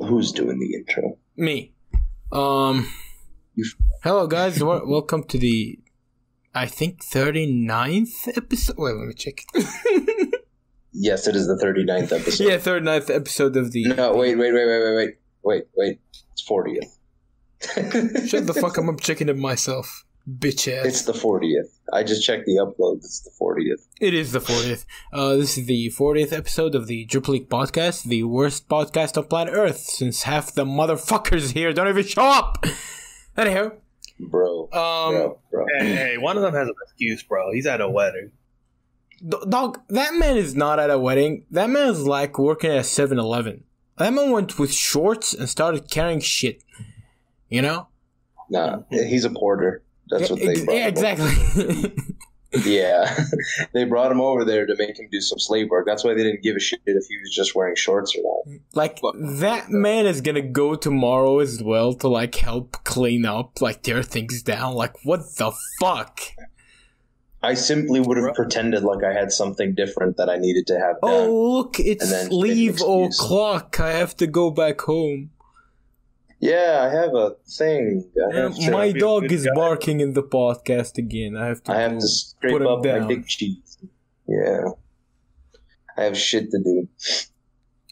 Who's doing the intro? Me. Hello, guys. Welcome to the, I think, 39th episode. Wait, let me check. Yes, it is the 39th episode. Yeah, 39th episode of the... No, wait. Wait. It's 40th. Shut the fuck up. I'm checking it myself. Bitch ass. It's the 40th. I just checked the upload. It's the 40th. It is the 40th. This is the 40th episode of the Drip League Podcast, the worst podcast on planet Earth, since half the motherfuckers here don't even show up. Anyhow. Bro. Hey, one of them has an excuse, bro. He's at a wedding. Dog, that man is not at a wedding. That man is like working at a 7-Eleven. That man went with shorts and started carrying shit. You know? Nah, he's a porter. That's what they brought. Yeah, exactly. Yeah. They brought him over there to make him do some slave work. That's why they didn't give a shit if he was just wearing shorts or not. Like, but that man is going to go tomorrow as well to, like, help clean up, like, tear things down. Like, what the fuck? I simply would have pretended like I had something different that I needed to have done. Oh, look, it's leave o'clock. I have to go back home. Yeah, I have a thing. My dog is barking in the podcast again. I have to scrape up my big cheese. Yeah. I have shit to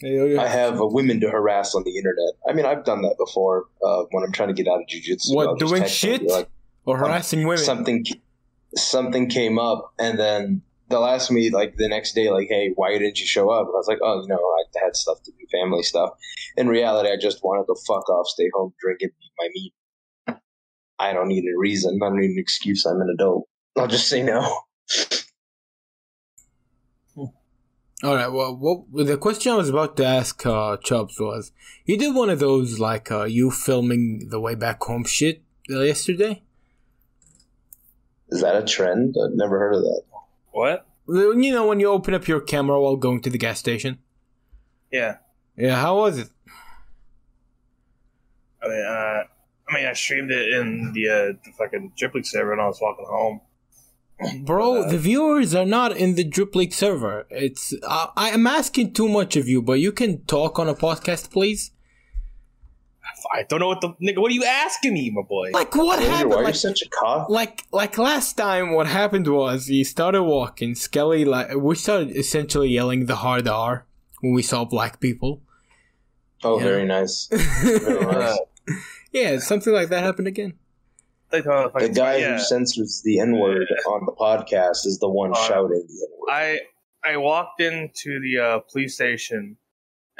do. I have women to harass on the internet. I mean, I've done that before when I'm trying to get out of jiu-jitsu. What, doing shit? Like, or harassing women? Something came up, and then they'll ask me, like, the next day, like, hey, why didn't you show up? And I was like, oh, you know, I had stuff to do, family stuff. In reality, I just wanted to fuck off, stay home, drink it, eat my meat. I don't need a reason. I don't need an excuse. I'm an adult. I'll just say no. All right, well, the question I was about to ask Chubs was, you did one of those, like, you filming the way back home shit yesterday? Is that a trend? I've never heard of that. What? You know, when you open up your camera while going to the gas station? Yeah. Yeah, how was it? I mean, I streamed it in the fucking Drip League server when I was walking home. Bro, the viewers are not in the Drip League server. It's I'm asking too much of you, but you can talk on a podcast, please? I don't know what the nigga. What are you asking me, my boy? Like what happened? Why like, you're such a cop? Like last time, what happened was he started walking. Skelly, like we started essentially yelling the hard R when we saw black people. Oh, very nice. Very nice. Yeah, something like that happened again. The guy who censors the N word on the podcast is the one shouting the N word. I walked into the police station.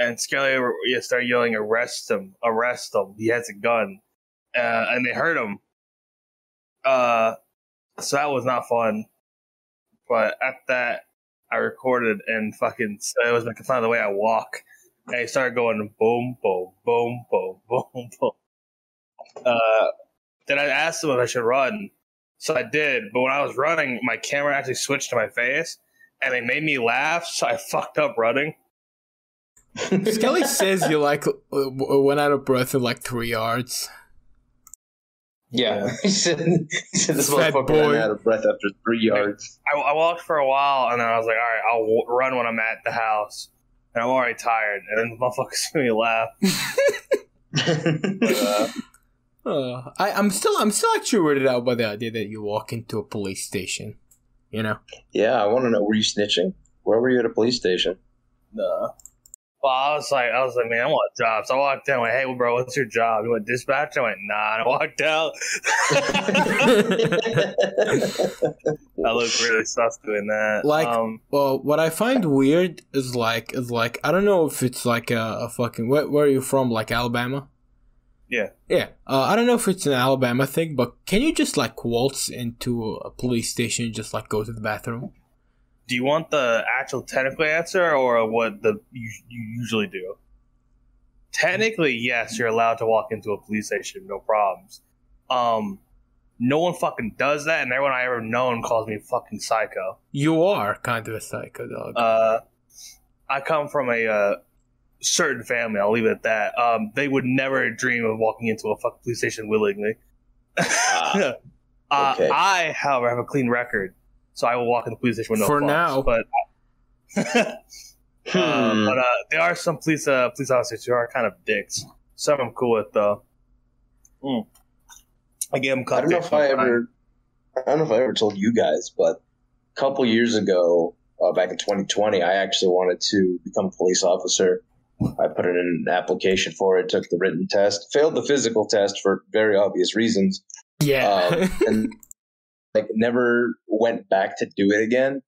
And Skelly started yelling, "Arrest him! Arrest him! He has a gun!" And they hurt him. So that was not fun. But at that, I recorded and fucking. So it was making fun of the way I walk. And I started going boom, boom, boom, boom, boom, boom. Then I asked him if I should run. So I did. But when I was running, my camera actually switched to my face, and it made me laugh. So I fucked up running. Skelly says you like went out of breath in like 3 yards. Yeah. He said this motherfucker went out of breath after 3 yards. I walked for a while and then I was like, all right, I'll run when I'm at the house. And I'm already tired. And then the motherfucker's made me laugh. I'm still actually weirded out by the idea that you walk into a police station. You know? Yeah, I want to know. Were you snitching? Where were you at a police station? No. Well, I was like, man, I want a job. So I walked in and went, hey, bro, what's your job? You want dispatch? I went, nah. And I walked out. I look really sus doing that. Like, well, what I find weird is like, I don't know if it's like a fucking, where are you from? Like Alabama? Yeah. Yeah. I don't know if it's an Alabama thing, but can you just like waltz into a police station and just like go to the bathroom? Do you want the actual technical answer or what you usually do? Technically, yes, you're allowed to walk into a police station, no problems. No one fucking does that, and everyone I ever known calls me fucking psycho. You are kind of a psycho, dog. I come from a certain family. I'll leave it at that. They would never dream of walking into a fucking police station willingly. Okay. I, however, have a clean record. So I will walk in the police station with no fault. For now. But But there are some police officers who are kind of dicks. Some I'm cool with though. I gave them contact. I don't know if I ever told you guys, but a couple years ago, back in 2020, I actually wanted to become a police officer. I put in an application for it, took the written test, failed the physical test for very obvious reasons. Yeah. And never went back to do it again.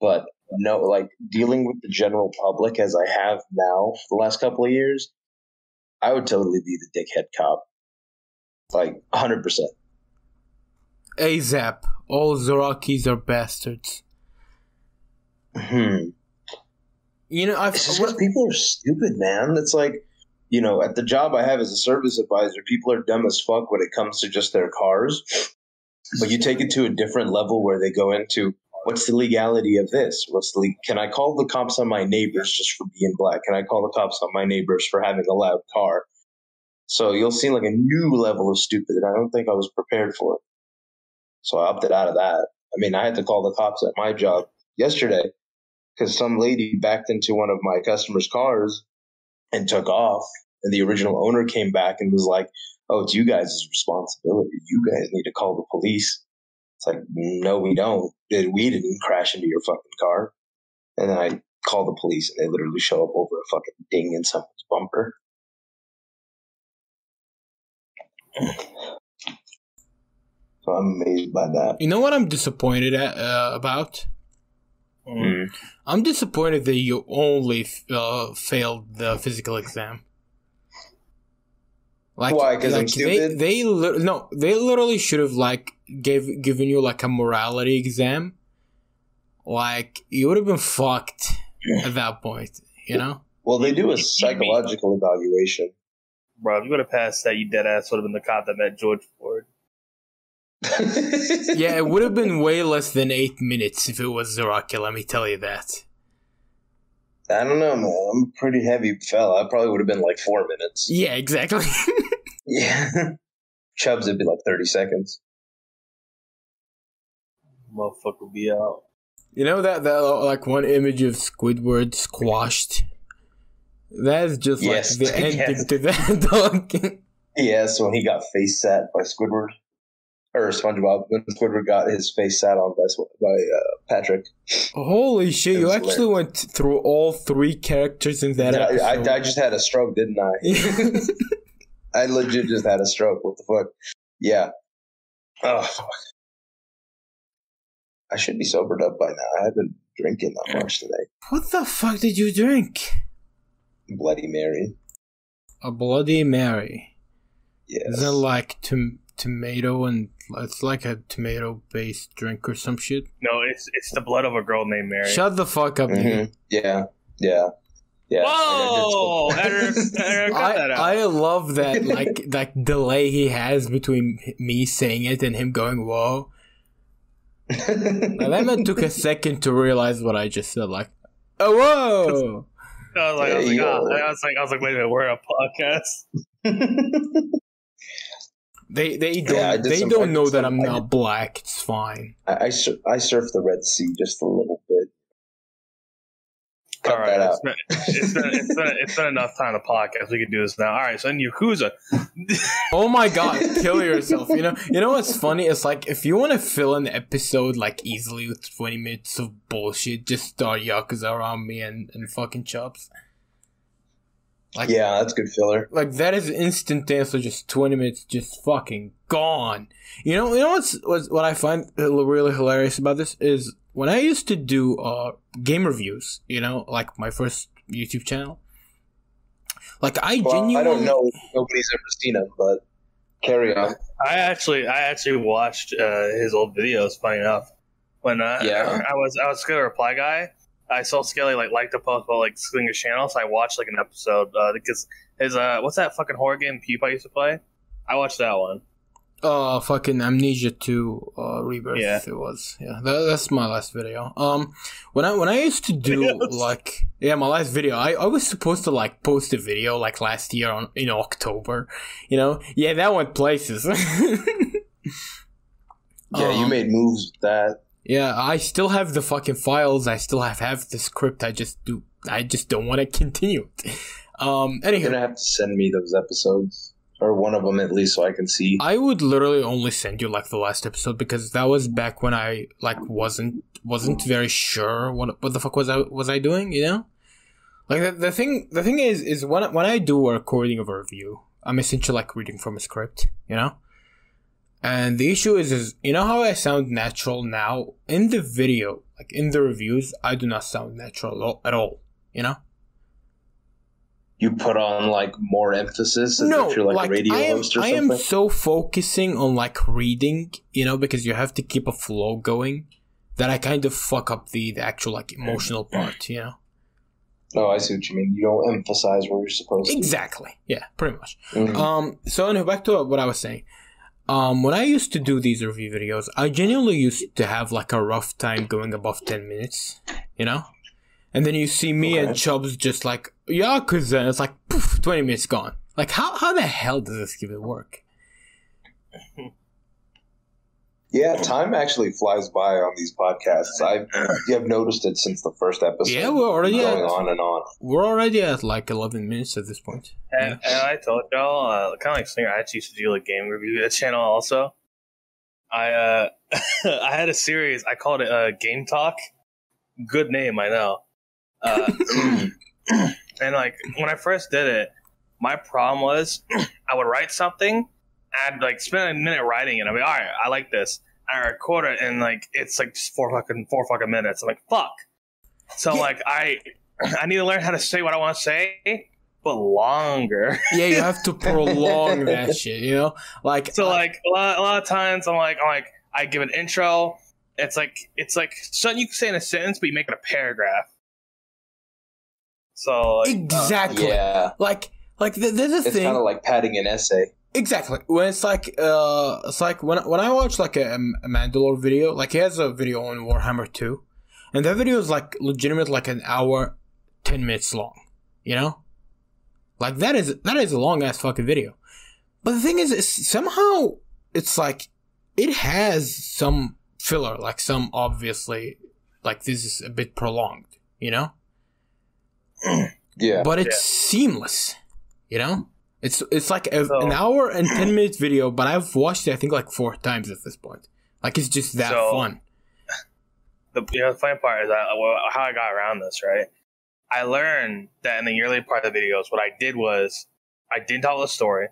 But no, dealing with the general public as I have now for the last couple of years, I would totally be the dickhead cop. 100%. ASAP. All Zerakis are bastards. It's just because people are stupid, man. It's at the job I have as a service advisor, people are dumb as fuck when it comes to just their cars. But you take it to a different level where they go into, what's the legality of this? Can I call the cops on my neighbors just for being black? Can I call the cops on my neighbors for having a loud car? So you'll see a new level of stupid, and I don't think I was prepared for it. So I opted out of that. I had to call the cops at my job yesterday because some lady backed into one of my customers' cars and took off. And the original owner came back and was like, oh, it's you guys' responsibility. You guys need to call the police. It's like, no, we don't. We didn't crash into your fucking car. And then I call the police and they literally show up over a fucking ding in someone's bumper. So I'm amazed by that. You know what I'm disappointed about? I'm disappointed that you only failed the physical exam. Why? Because I'm stupid? They literally should have given you a morality exam. You would have been fucked at that point, you know? Well, they do a psychological evaluation. Bro, if you would have passed that, you dead ass would have been the cop that met George Floyd. Yeah, it would have been way less than 8 minutes if it was Zeraki, let me tell you that. I don't know, man. I'm a pretty heavy fella. I probably would have been 4 minutes. Yeah, exactly. Yeah. Chubs would be 30 seconds. Motherfucker would be out. You know that one image of Squidward squashed? That's just yes. The ending to that dog. Yes, when he got face sat by Squidward. Or SpongeBob, when Squidward got his face sat on by Patrick. Holy shit, you actually went through all three characters in that episode. I just had a stroke, didn't I? I legit just had a stroke. What the fuck? Yeah. Oh, fuck. I should be sobered up by now. I haven't drinking that much today. What the fuck did you drink? Bloody Mary. A Bloody Mary. Yes. Is it tomato and it's a tomato-based drink or some shit? No, it's the blood of a girl named Mary. Shut the fuck up, dude. Yeah. Whoa! Eric, cut that out. I love that that delay he has between me saying it and him going whoa. That man took a second to realize what I just said. Oh whoa! I was like, wait a minute, we're a podcast. They don't know that I'm not black. It's fine. I surfed the Red Sea just a little bit. All right, it's been enough time to podcast. We can do this now. All right, so in Yakuza. Oh my god, kill yourself! You know what's funny? It's if you want to fill an episode easily with 20 minutes of bullshit, just start Yakuza around me and fucking Chops. Yeah, that's good filler. That is instant answer. Just 20 minutes, just fucking gone. You know what I find really hilarious about this is when I used to do game reviews. My first YouTube channel. I don't know. Nobody's ever seen him, but carry on. I actually watched his old videos. Funny enough, when I was gonna reply guy. I saw Skelly like the post about Slinger's channel, so I watched an episode because his what's that fucking horror game PewDiePie used to play? I watched that one. Oh, fucking Amnesia 2 Rebirth. Yeah. It was. Yeah, that's my last video. When I used to do my last video, I was supposed to post a video last year in October. Yeah, that went places. Yeah, you made moves with that. Yeah, I still have the fucking files. I still have the script. I just do I just don't want to continue it. Anyway, you're gonna have to send me those episodes, or one of them at least, so I can see. I would literally only send you like the last episode, because that was back when I like wasn't very sure what the fuck was I doing, you know? Like the thing is when I do a recording of a review, I'm essentially like reading from a script, you know? And the issue is you know how I sound natural now? In the video, like in the reviews, I do not sound natural at all, you know? You put on like more emphasis, and no, that you're like a radio host or something? I am so focusing on like reading, you know, because you have to keep a flow going, that I kind of fuck up the actual like emotional part, you know? Oh, I see what you mean. You don't emphasize where you're supposed to. Exactly. Yeah, pretty much. Mm-hmm. So anyway, back to what I was saying. When I used to do these review videos, I genuinely used to have like a rough time going above 10 minutes, you know? And then you see me and Chubs just like, yeah, because then it's like, poof, 20 minutes gone. Like, how the hell does this even work? Yeah, time actually flies by on these podcasts. I've noticed it since the first episode. Yeah, we're already on and on. We're already at like 11 minutes at this point. And I told y'all, kind of like Slinger, I actually used to do a game review that channel also. I had a series. I called it Game Talk. Good name, I know. And like when I first did it, my problem was I would write something. I'd like spend a minute writing it. I'd be all right. I like this. I record it, and like it's like just four fucking minutes. I'm like fuck. So yeah. Like I need to learn how to say what I want to say, but longer. Yeah, you have to prolong that shit. You know, like so like a lot of times I'm like I give an intro. It's like something you can say in a sentence, but you make it a paragraph. So like, exactly. Yeah. Like there's a thing. It's kind of like padding an essay. Exactly. When it's like when I watch like a Mandalore video, like he has a video on Warhammer 2, and that video is like legitimate, like an hour, 10 minutes long. You know, like that is a long ass fucking video. But the thing is somehow it's like it has some filler, like some obviously, like this is a bit prolonged. You know. Yeah. But it's seamless. You know. It's like an hour and 10 minutes video, but I've watched it, I think, like 4 times at this point. Like, it's just that fun. The funny part is how I got around this, right? I learned that in the early part of the videos, what I did was I didn't tell the story.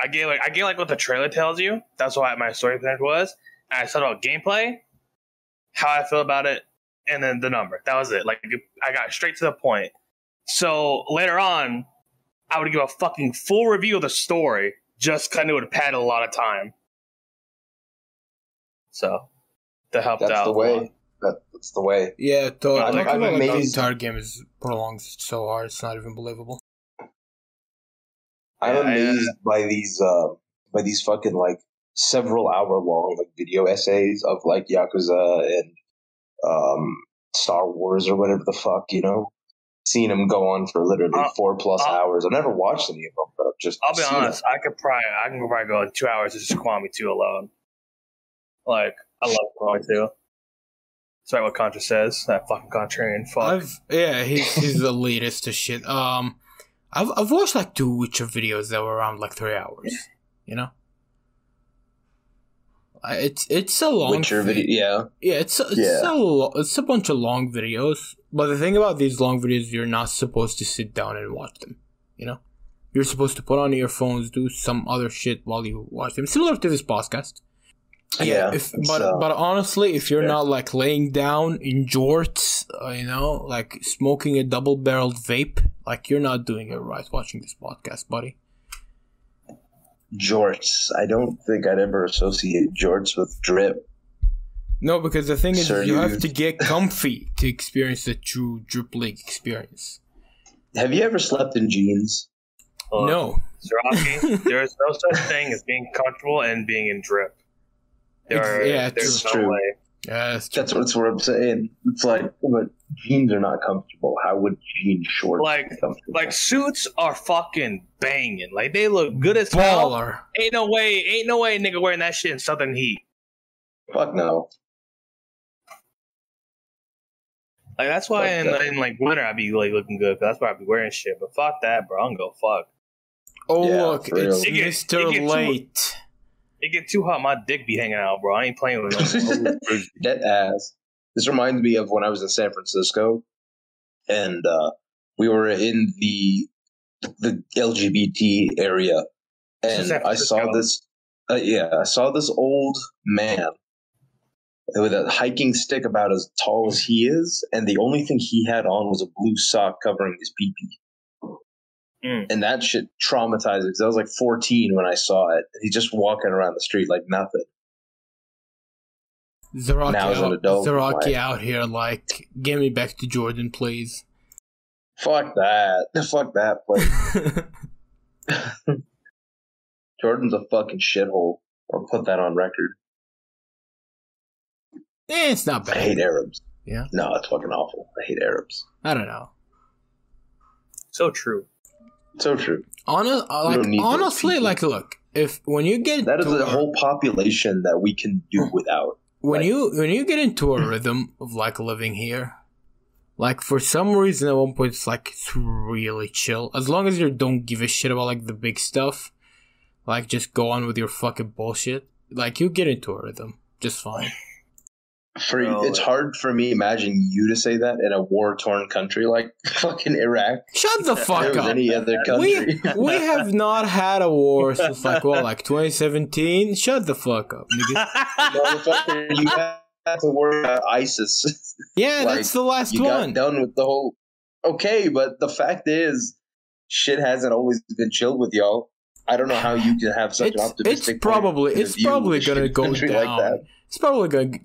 I gave what the trailer tells you. That's what my story finish was. And I started out gameplay, how I feel about it, and then the number. That was it. Like, I got straight to the point. So, later on, I would give a fucking full review of the story, just kind of would pad a lot of time. So, that helped out. That's the way. That's the way. Yeah, totally. I'm amazed. The entire game is prolonged so hard, it's not even believable. I'm amazed by these fucking, like, several hour long, like, video essays of, like, Yakuza and Star Wars or whatever the fuck, you know? Seen them go on for literally 4+ hours. I've never watched any of them, but I'll be honest. Them. I can probably go in 2 hours to just Kwame 2 alone. Like I love Kwame 2. Sorry, what Contra says. That fucking contrarian fuck. He's the latest to shit. I've watched like 2 Witcher videos that were around like 3 hours. You know, it's a long Witcher video. Yeah. It's a bunch of long videos. But the thing about these long videos, you're not supposed to sit down and watch them, you know? You're supposed to put on earphones, do some other shit while you watch them. Similar to this podcast. Yeah. But honestly, if you're not, like, laying down in jorts, you know, like, smoking a double-barreled vape, like, you're not doing it right watching this podcast, buddy. Jorts. I don't think I'd ever associate jorts with drip. No, because the thing is, you have to get comfy to experience the true Drip League experience. Have you ever slept in jeans? No. Zeraki, there is no such thing as being comfortable and being in drip. There's no true. Way. Yeah, that's true. That's what I'm saying. It's like, but jeans are not comfortable. How would jean shorts be comfortable? Like, suits are fucking banging. Like, they look good as hell. Ain't no way nigga wearing that shit in southern heat. Fuck no. Like, that's why in like winter I'd be like looking good, because that's why I'd be wearing shit. But fuck that, bro. I'm gonna go fuck. Oh yeah, look, it's Mr. Late. It get too hot, my dick be hanging out, bro. I ain't playing with no dead ass. This reminds me of when I was in San Francisco, and we were in the LGBT area, and I saw this. I saw this old man with a hiking stick about as tall as he is, and the only thing he had on was a blue sock covering his pee-pee. And that shit traumatized me, because I was like 14 when I saw it. He's just walking around the street like nothing. Zaraki out here like, get me back to Jordan, please. Fuck that. Fuck that place. Jordan's a fucking shithole. I'll put that on record. It's not bad. I hate Arabs. Yeah. No, it's fucking awful. I hate Arabs. I don't know. So true. Honestly, if when you get that is a whole population that we can do without. When you get into a rhythm of like living here, like for some reason at one point it's like it's really chill. As long as you don't give a shit about like the big stuff, like just go on with your fucking bullshit. Like you get into a rhythm just fine. It's hard for me imagine you to say that in a war-torn country like fucking Iraq. Shut the fuck up. Any other country. We have not had a war since like 2017. Shut the fuck up, nigga. Motherfucker, you had to worry about ISIS. Yeah, like, that's the last one. You got done with the whole... Okay, but the fact is, shit hasn't always been chilled with y'all. I don't know how you can have such an optimistic It's probably going to go down. Like that. It's probably going to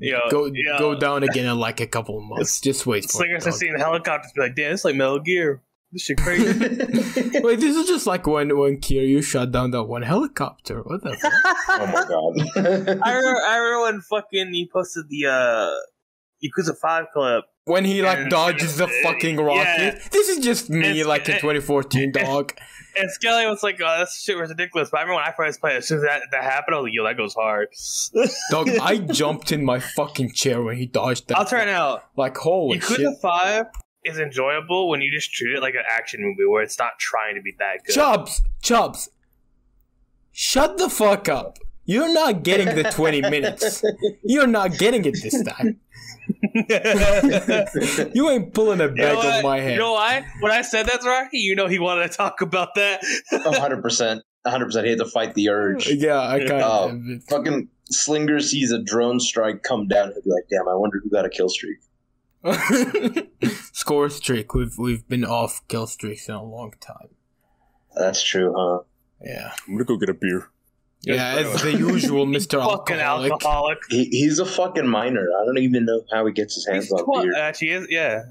go down again in like a couple of months. Just wait. It's like I see in helicopters be like, damn, it's like Metal Gear. This shit crazy. Wait, this is just like when Kiryu shot down that one helicopter. What the fuck? Oh my god. I remember when fucking he posted the Yakuza 5 clip. When he dodges the fucking rocket. Yeah. This is just me in 2014, dog. And Skelly was like, oh, this shit was ridiculous. But I remember when I first played it, as soon as that happened, I was like, yo, that goes hard. Dog, I jumped in my fucking chair when he dodged that. I'll try now. Like, holy shit. Yakuza 5 is enjoyable when you just treat it like an action movie where it's not trying to be that good. Chubs. Shut the fuck up. You're not getting the 20 minutes. You're not getting it this time. You ain't pulling a bag on my head. You know why? When I said that's Rocky, you know he wanted to talk about that. 100%. 100%. He had to fight the urge. Yeah, I kind of. Fucking Slinger sees a drone strike come down. He'll be like, damn, I wonder who got a kill streak. Score streak. We've been off kill streaks in a long time. That's true, huh? Yeah. I'm going to go get a beer. Yeah, as the usual, Mr. Alcoholic. He's a fucking minor. I don't even know how he gets his hands on beer. Actually, is, yeah.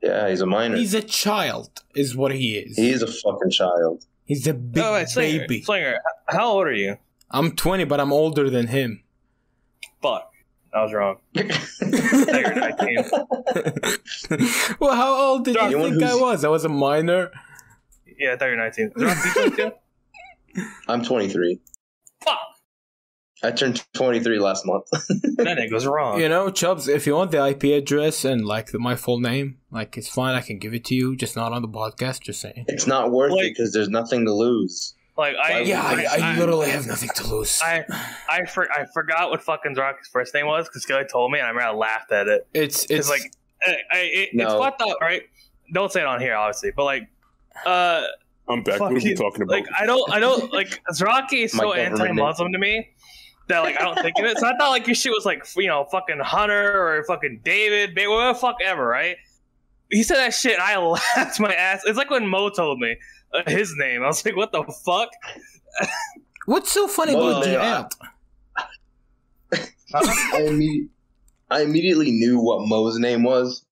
Yeah, he's a minor. He's a child, is what he is. He is a fucking child. He's a big baby. Slinger, how old are you? I'm 20, but I'm older than him. Fuck. I was wrong. I well, how old did you think I was? I was a minor. Yeah, I thought you were 19. I'm 23. Fuck! I turned 23 last month. That thing goes wrong. You know, Chubbs, if you want the IP address and like my full name, like it's fine. I can give it to you, just not on the podcast. Just saying, it's not worth it because there's nothing to lose. Like I literally have nothing to lose. I forgot what fucking Zorok's first name was because Skelly told me, and I laughed at it. It's like it's fucked up, right? Don't say it on here, obviously, but like I'm back. What are we talking about? Like, I don't like Zaraki is so anti-Muslim to me that like I don't think of it. So I thought like your shit was like fucking Hunter or fucking David, whatever the fuck ever, right? He said that shit and I laughed my ass. It's like when Mo told me his name. I was like, what the fuck? What's so funny about the app? I immediately knew what Mo's name was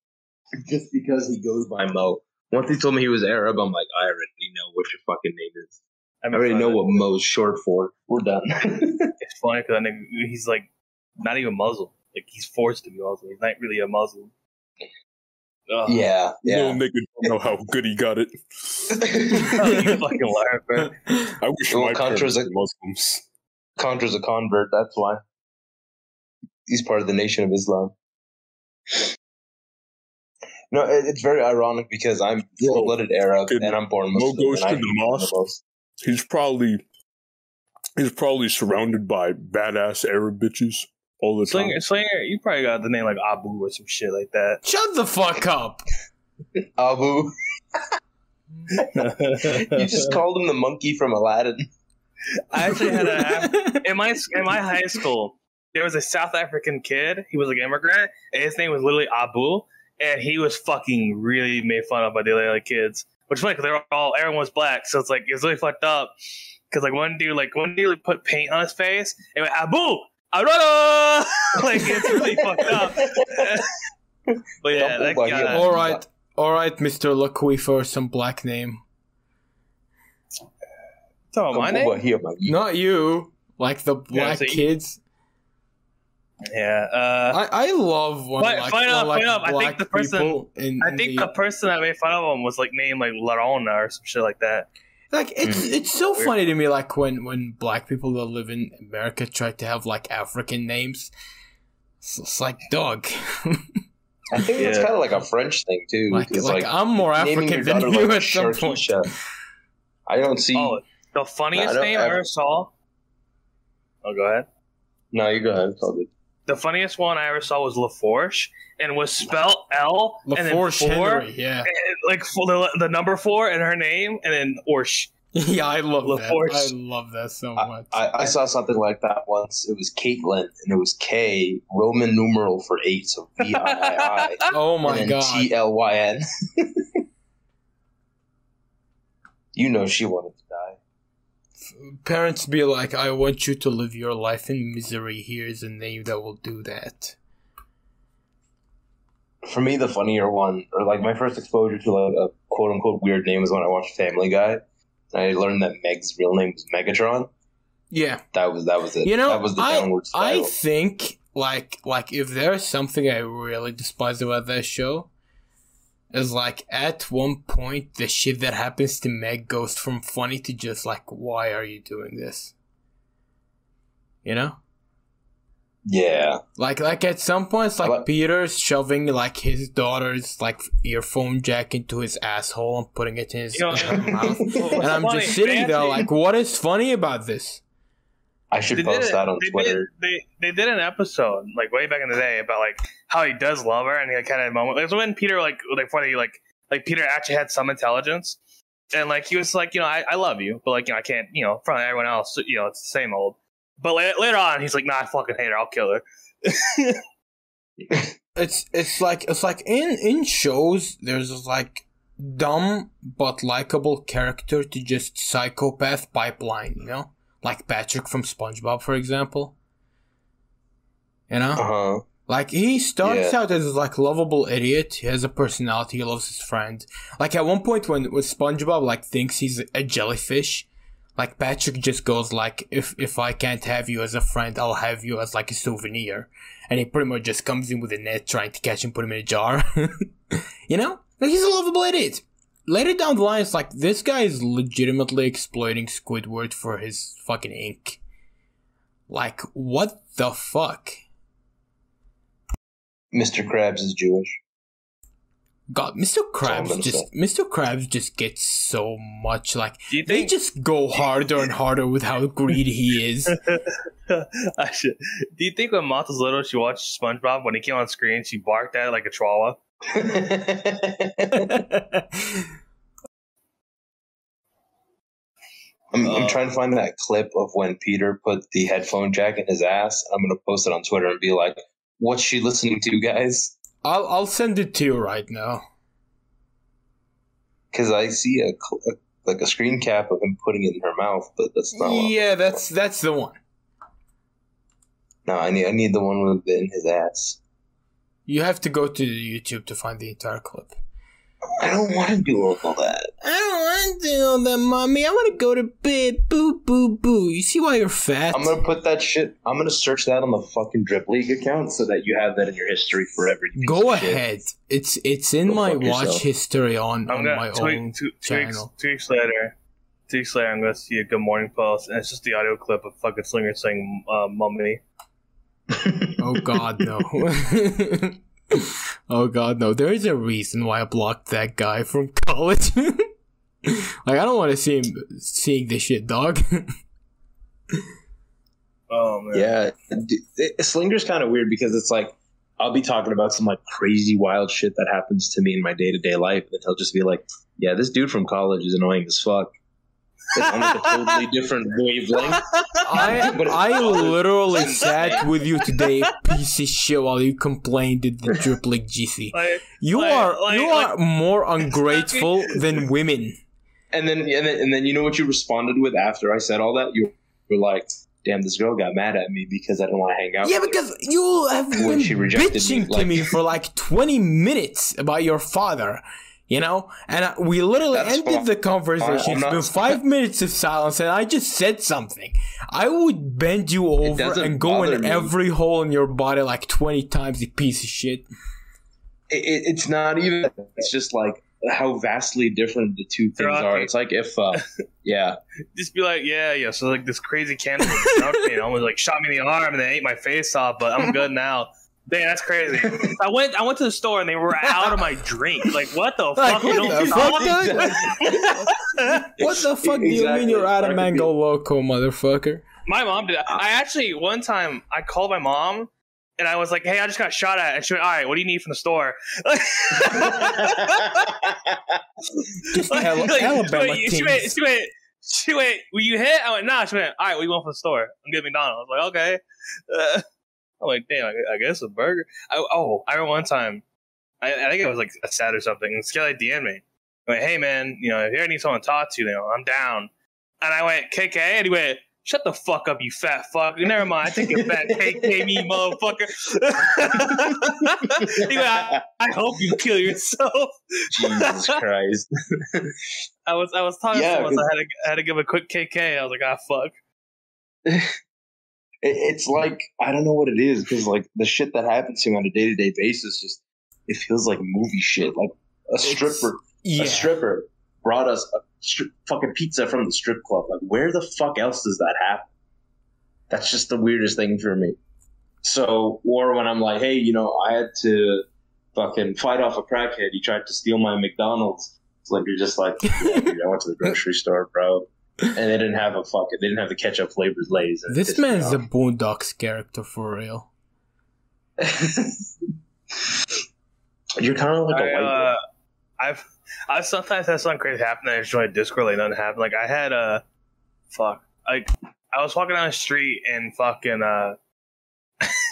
just because he goes by Mo. Once he told me he was Arab, I'm like, I already know what your fucking name is. I already know what Mo's short for. We're done. It's funny because he's like not even Muslim. Like he's forced to be Muslim. He's not really a Muslim. Ugh. Yeah. Little nigga don't know how good he got it. You fucking liar, man. I wish my parents were Muslims. Contra's a convert. That's why he's part of the Nation of Islam. No, it's very ironic because I'm full-blooded Arab and I'm born Muslim. Mo goes to the mosque. He's probably surrounded by badass Arab bitches all the time. Slinger, you probably got the name like Abu or some shit like that. Shut the fuck up, Abu. You just called him the monkey from Aladdin. I actually had a in my high school. There was a South African kid. He was like an immigrant, and his name was literally Abu, and he was fucking really made fun of by the other kids. Which is funny because everyone was black, so it's like it's really fucked up. Because like one dude like, put paint on his face and went Abu, Arada! Like it's really fucked up. But yeah, that guy. All right, Mr. Lukui for some black name. Oh, my name? Not you, like the black kids. Yeah, I love one. But I think the person that made fun of him was like named like Larona or some shit like that. Like it's so weird. Funny to me, like when black people that live in America try to have like African names. It's like dog. I think it's kind of like a French thing too. Like I'm more African than you at some point. I don't see the funniest name I ever saw. Oh, go ahead. No, you go ahead. It's all good. The funniest one I ever saw was LaForge, and was spelled L LaForge and then 4, Henry, yeah, and like the number 4 and her name, and then Orsh. Yeah, I love LaForge. That. I love that so much. I saw something like that once. It was Caitlin, and it was K Roman numeral for 8, so VIII. Oh my god, TLYN. You know she wanted to die. Parents be like, I want you to live your life in misery. Here's a name that will do that. For me, the funnier one, or like my first exposure to like a quote-unquote weird name was when I watched Family Guy. And I learned that Meg's real name was Megatron. Yeah. That was it. You know, that was the downward spiral. I think, like if there's something I really despise about that show... It's like, at one point, the shit that happens to Meg goes from funny to just like, why are you doing this? You know? Yeah. Like at some point, it's like Peter's shoving like his daughter's like earphone jack into his asshole and putting it in his mouth. And I'm just sitting there like, what is funny about this? I should post that on Twitter. They did an episode like way back in the day about like how he does love her and he like, kind of moment. It was when Peter like funny like Peter actually had some intelligence and like he was like I love you but like I can't in front of everyone else it's the same old. But later on he's like nah I fucking hate her I'll kill her. it's like in shows there's this, like dumb but likable character to just psychopath pipeline Like Patrick from SpongeBob, for example. Uh-huh. Like, he starts out as, like, lovable idiot. He has a personality. He loves his friend. Like, at one point when SpongeBob, like, thinks he's a jellyfish, like, Patrick just goes, like, if I can't have you as a friend, I'll have you as, like, a souvenir. And he pretty much just comes in with a net trying to catch him, put him in a jar. Like, he's a lovable idiot. Later down the line, it's like, this guy is legitimately exploiting Squidward for his fucking ink. Like, what the fuck? Mr. Krabs is Jewish. God, Mr. Krabs just gets so much, like, they just go harder and harder with how greedy he is. Actually, do you think when Moth was little, she watched SpongeBob, when he came on screen, she barked at it like a chihuahua? I'm trying to find that clip of when Peter put the headphone jack in his ass. I'm gonna post it on Twitter and be like, "What's she listening to, guys?" I'll send it to you right now because I see a screen cap of him putting it in her mouth, but that's not. Yeah, that's the one. No, I need the one with it in his ass. You have to go to YouTube to find the entire clip. I don't want to do all that. I don't want to do all that, mommy. I want to go to bed. Boo, boo, boo. You see why you're fat? I'm going to put that shit... I'm going to search that on the fucking Drip League account so that you have that in your history forever. Go ahead. Shit. It's in my watch history on my own channel. 2 weeks later, I'm going to see a Good Morning Post, and it's just the audio clip of fucking Slinger saying, Mummy. Oh god, no. Oh god, no. There is a reason why I blocked that guy from college. Like, I don't want to see him seeing this shit, dog. Oh, man. Yeah. Slinger's kind of weird because it's like, I'll be talking about some, like, crazy wild shit that happens to me in my day-to-day life, and he'll just be like, yeah, this dude from college is annoying as fuck. It's on, like, a totally different wavelength. I literally sat with you today, piece of shit, while you complained at the Drip League GC. You are more ungrateful than women. And then you know what you responded with after I said all that? You were like, damn, this girl got mad at me because I didn't want to hang out. Yeah, with because her. You have been bitching me, like, to me for like 20 minutes about your father. You know, and we literally ended the conversation with 5 minutes of silence, and I just said something. I would bend you over and go in every hole in your body like 20 times, you piece of shit. It's not even. It's just like how vastly different the two things are. It's like if, yeah, just be like, yeah. So like this crazy candle struck me, and almost like shot me in the arm, and they ate my face off, but I'm good now. Damn, that's crazy. I went to the store and they were out of my drink. Like, what the fuck? What the fuck do you mean you're out of Mango Loco, motherfucker? My mom did that. I actually, one time, I called my mom and I was like, hey, I just got shot at. And she went, all right, what do you need from the store? Just like, Alabama teams. She went, were you hit? I went, nah. She went, all right, what do you want from the store? I'm getting McDonald's. I was like, okay. I'm like, damn, I guess a burger. I remember one time, I think it was like a Sat or something, and Skelly DM'd me. I went, hey, man, you know, if you ever need someone to talk to, you know, I'm down. And I went, KK, and he went, shut the fuck up, you fat fuck. Never mind, I think you're fat, KK me, motherfucker. He went, I hope you kill yourself. Jesus Christ. I was talking to someone, so I had to give a quick KK. I was like, fuck. It's like, I don't know what it is, because like the shit that happens to him on a day-to-day basis, just it feels like movie shit. Like a stripper brought us a fucking pizza from the strip club. Like, where the fuck else does that happen? That's just the weirdest thing for me. So, or when I'm like, hey, you know, I had to fucking fight off a crackhead. He tried to steal my McDonald's. It's like, you're just like, yeah, dude, I went to the grocery store, bro. And they didn't have the ketchup flavored Lays. This man's a Boondocks character for real. You're kind of like a white guy. I've sometimes had something crazy happen. I just joined Discord, like nothing happened. Like I had I was walking down the street and fucking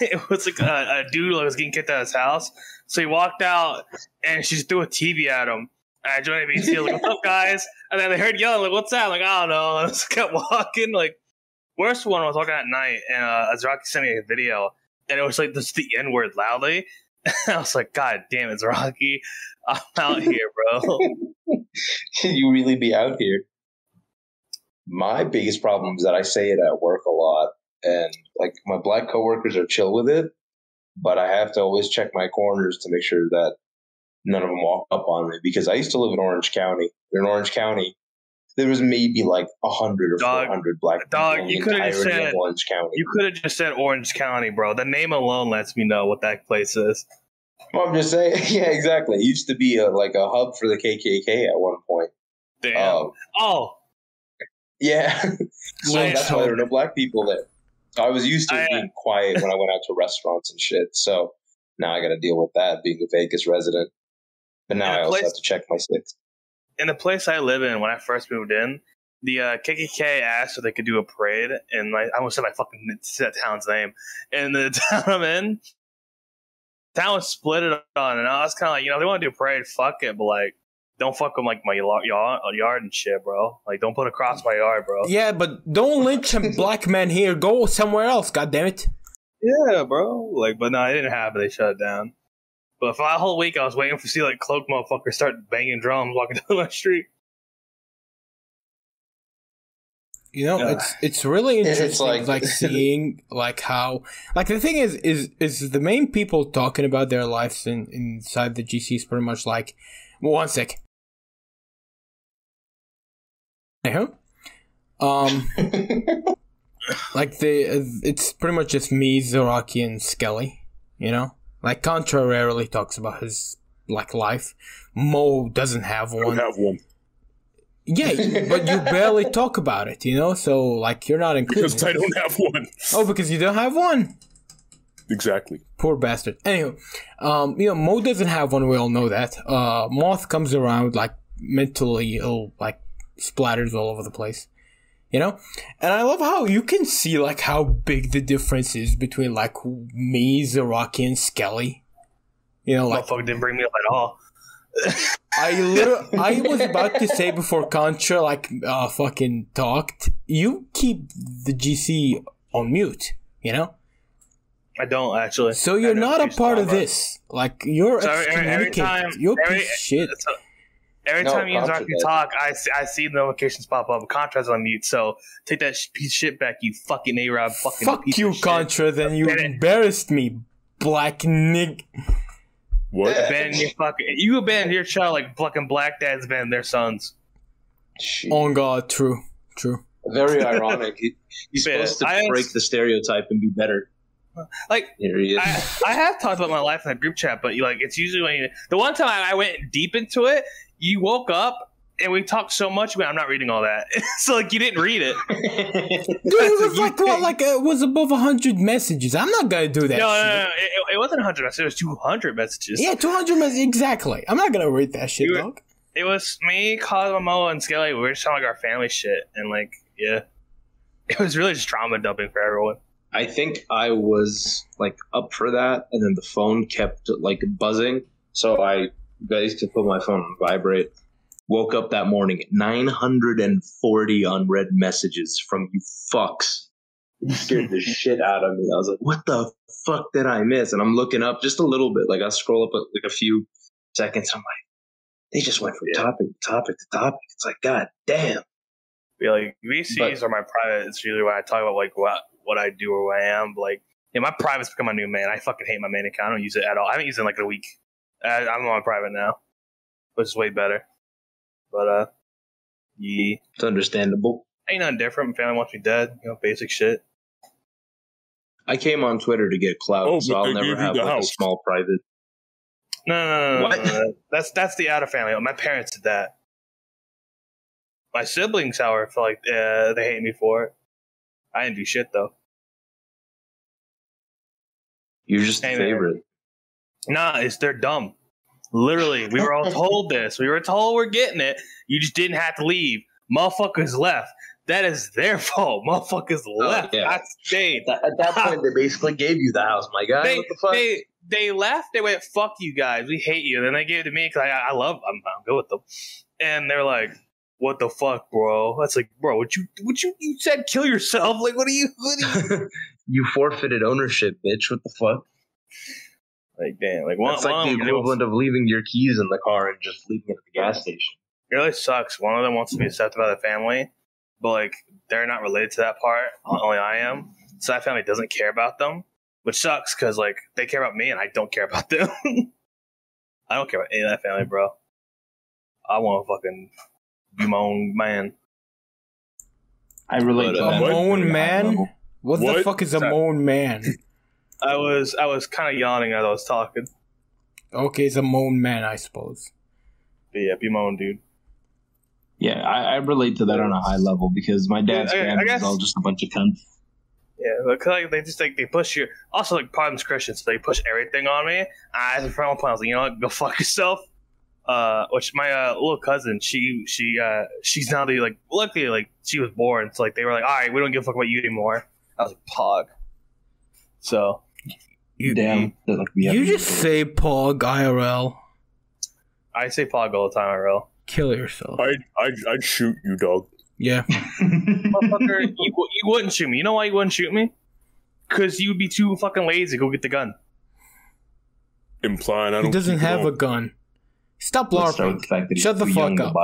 it was like a dude that was getting kicked out of his house. So he walked out and she just threw a TV at him. I joined ABC, like, what's up, guys? And then I heard yelling, like, what's that? I'm like, I don't know. And I just kept walking. Like, worst one, I was walking at night, and Zeraki sent me a video, and it was, like, just the N-word loudly. And I was like, god damn it, Zeraki. I'm out here, bro. Can you really be out here? My biggest problem is that I say it at work a lot, and, like, my black coworkers are chill with it, but I have to always check my corners to make sure that none of them walk up on me, because I used to live in Orange County. In Orange County, there was maybe like 100 or 400 black people in the entirety of Orange County. You could have just said Orange County, bro. The name alone lets me know what that place is. Well, I'm just saying. Yeah, exactly. It used to be a hub for the KKK at one point. Damn. Yeah. So that's why there were no black people there. So I was used to being quiet when I went out to restaurants and shit. So now I got to deal with that, being a Vegas resident. But now I also have to check my six. In the place I live in, when I first moved in, the KKK asked if they could do a parade, and I almost said my fucking town's name. And the town I'm in, town was split on, and I was kind of like, you know, they want to do a parade, fuck it, but like, don't fuck with like my yard and shit, bro. Like, don't put it across my yard, bro. Yeah, but don't lynch a black man here. Go somewhere else, goddammit. Yeah, bro. Like, but no, it didn't happen. They shut it down. But for that whole week, I was waiting to see, like, cloak motherfuckers start banging drums walking down my street. You know, it's really interesting, it's like seeing, like, how... Like, the thing is the main people talking about their lives inside the GC is pretty much like... One sec. Like, it's pretty much just me, Zeraki, and Skelly, you know? Like, Contra rarely talks about his, like, life. Mo doesn't have one. I don't have one. Yeah, but you barely talk about it, you know? So, like, you're not included. Because I don't have one. Oh, because you don't have one? Exactly. Poor bastard. Anyway, you know, Mo doesn't have one. We all know that. Moth comes around, like, mentally ill, like, splatters all over the place, you know? And I love how you can see, like, how big the difference is between, like, me, Zaraki, and Skelly. You know, like... Motherfucker didn't bring me up at all. I was about to say before Contra, like, fucking talked, you keep the GC on mute, you know? I don't, actually. So you're not a part of this. Like, you're excommunicated. You're a piece of shit. Every time you and Zarky talk, I see the notifications pop up. Contra's on mute, so take that piece of shit back, you fucking A-Rob fucking piece of shit. Fuck you, Contra, then you embarrassed me, black nigga. What? You abandoned your child like fucking black dads abandoned their sons. Jeez. Oh God, true. Very ironic. He's supposed to break the stereotype and be better. Like, here he is. I have talked about my life in that group chat, but like, it's usually when you, the one time I went deep into it, you woke up and we talked so much. I'm not reading all that. So like, you didn't read it. Dude, it was like what? Like it was above 100 messages. I'm not gonna do that. No. It wasn't 100 messages. It was 200 messages. Yeah, 200 messages exactly. I'm not gonna read that shit, dog. It was me, Cosmo, Mo, and Skelly. We were just talking like our family shit, and like, yeah, it was really just trauma dumping for everyone. I think I was like up for that, and then the phone kept like buzzing, so I guys could put my phone on vibrate. Woke up that morning, 940 unread messages from you fucks. It scared the shit out of me. I was like, "What the fuck did I miss?" And I'm looking up just a little bit. Like I scroll up like a few seconds. I'm like, they just went from topic to topic to topic. It's like, God damn. Be like VCs are my private. It's usually when I talk about like what I do or who I am. Like, yeah, my private's become my new main. I fucking hate my main account. I don't use it at all. I haven't used it in like a week. I'm on private now, which is way better. But, yeah. It's understandable. Ain't nothing different. Family wants me dead. You know, basic shit. I came on Twitter to get clout, so I'll never have like, a small private. No. That's the outer family. My parents did that. My siblings, however, feel like they hate me for it. I didn't do shit, though. You're just the favorite. Nah, they're dumb. Literally, we were all told this. We were told we're getting it. You just didn't have to leave. Motherfuckers left. That is their fault. Motherfuckers left. Yeah. I stayed. At that point, they basically gave you the house, my guy. What the fuck? They left. They went, fuck you guys. We hate you. Then they gave it to me because I love them. I'm good with them. And they're like, what the fuck, bro? That's like, bro, what you said kill yourself. Like, what are you? You forfeited ownership, bitch. What the fuck? Like, damn. Like, that's like the equivalent of leaving your keys in the car and just leaving it at the gas station. It really sucks. One of them wants to be accepted by the family, but, like, they're not related to that part. Only I am. So that family doesn't care about them, which sucks because, like, they care about me and I don't care about them. I don't care about any of that family, bro. I want to fucking be my own man. I relate to that. My own man? What the fuck is a moan man? I was kind of yawning as I was talking. Okay, it's a moan man, I suppose. But yeah, be moan, dude. Yeah, I relate to that on a high level because my dad's family is all just a bunch of cunts. Yeah, because like, they just like they push you. Also, like part of them's Christian, so they push everything on me. As a final point, I was like, you know what, go fuck yourself. Which my little cousin, she's now the like luckily like she was born, so like they were like, all right, we don't give a fuck about you anymore. I was like, pog. So. You just say pog IRL. I say pog all the time IRL. Kill yourself. I'd shoot you, dog. Yeah. Motherfucker, you wouldn't shoot me. You know why you wouldn't shoot me? Because you'd be too fucking lazy to go get the gun. Implying I don't. He doesn't have a gun. Stop LARPing. Shut the fuck up.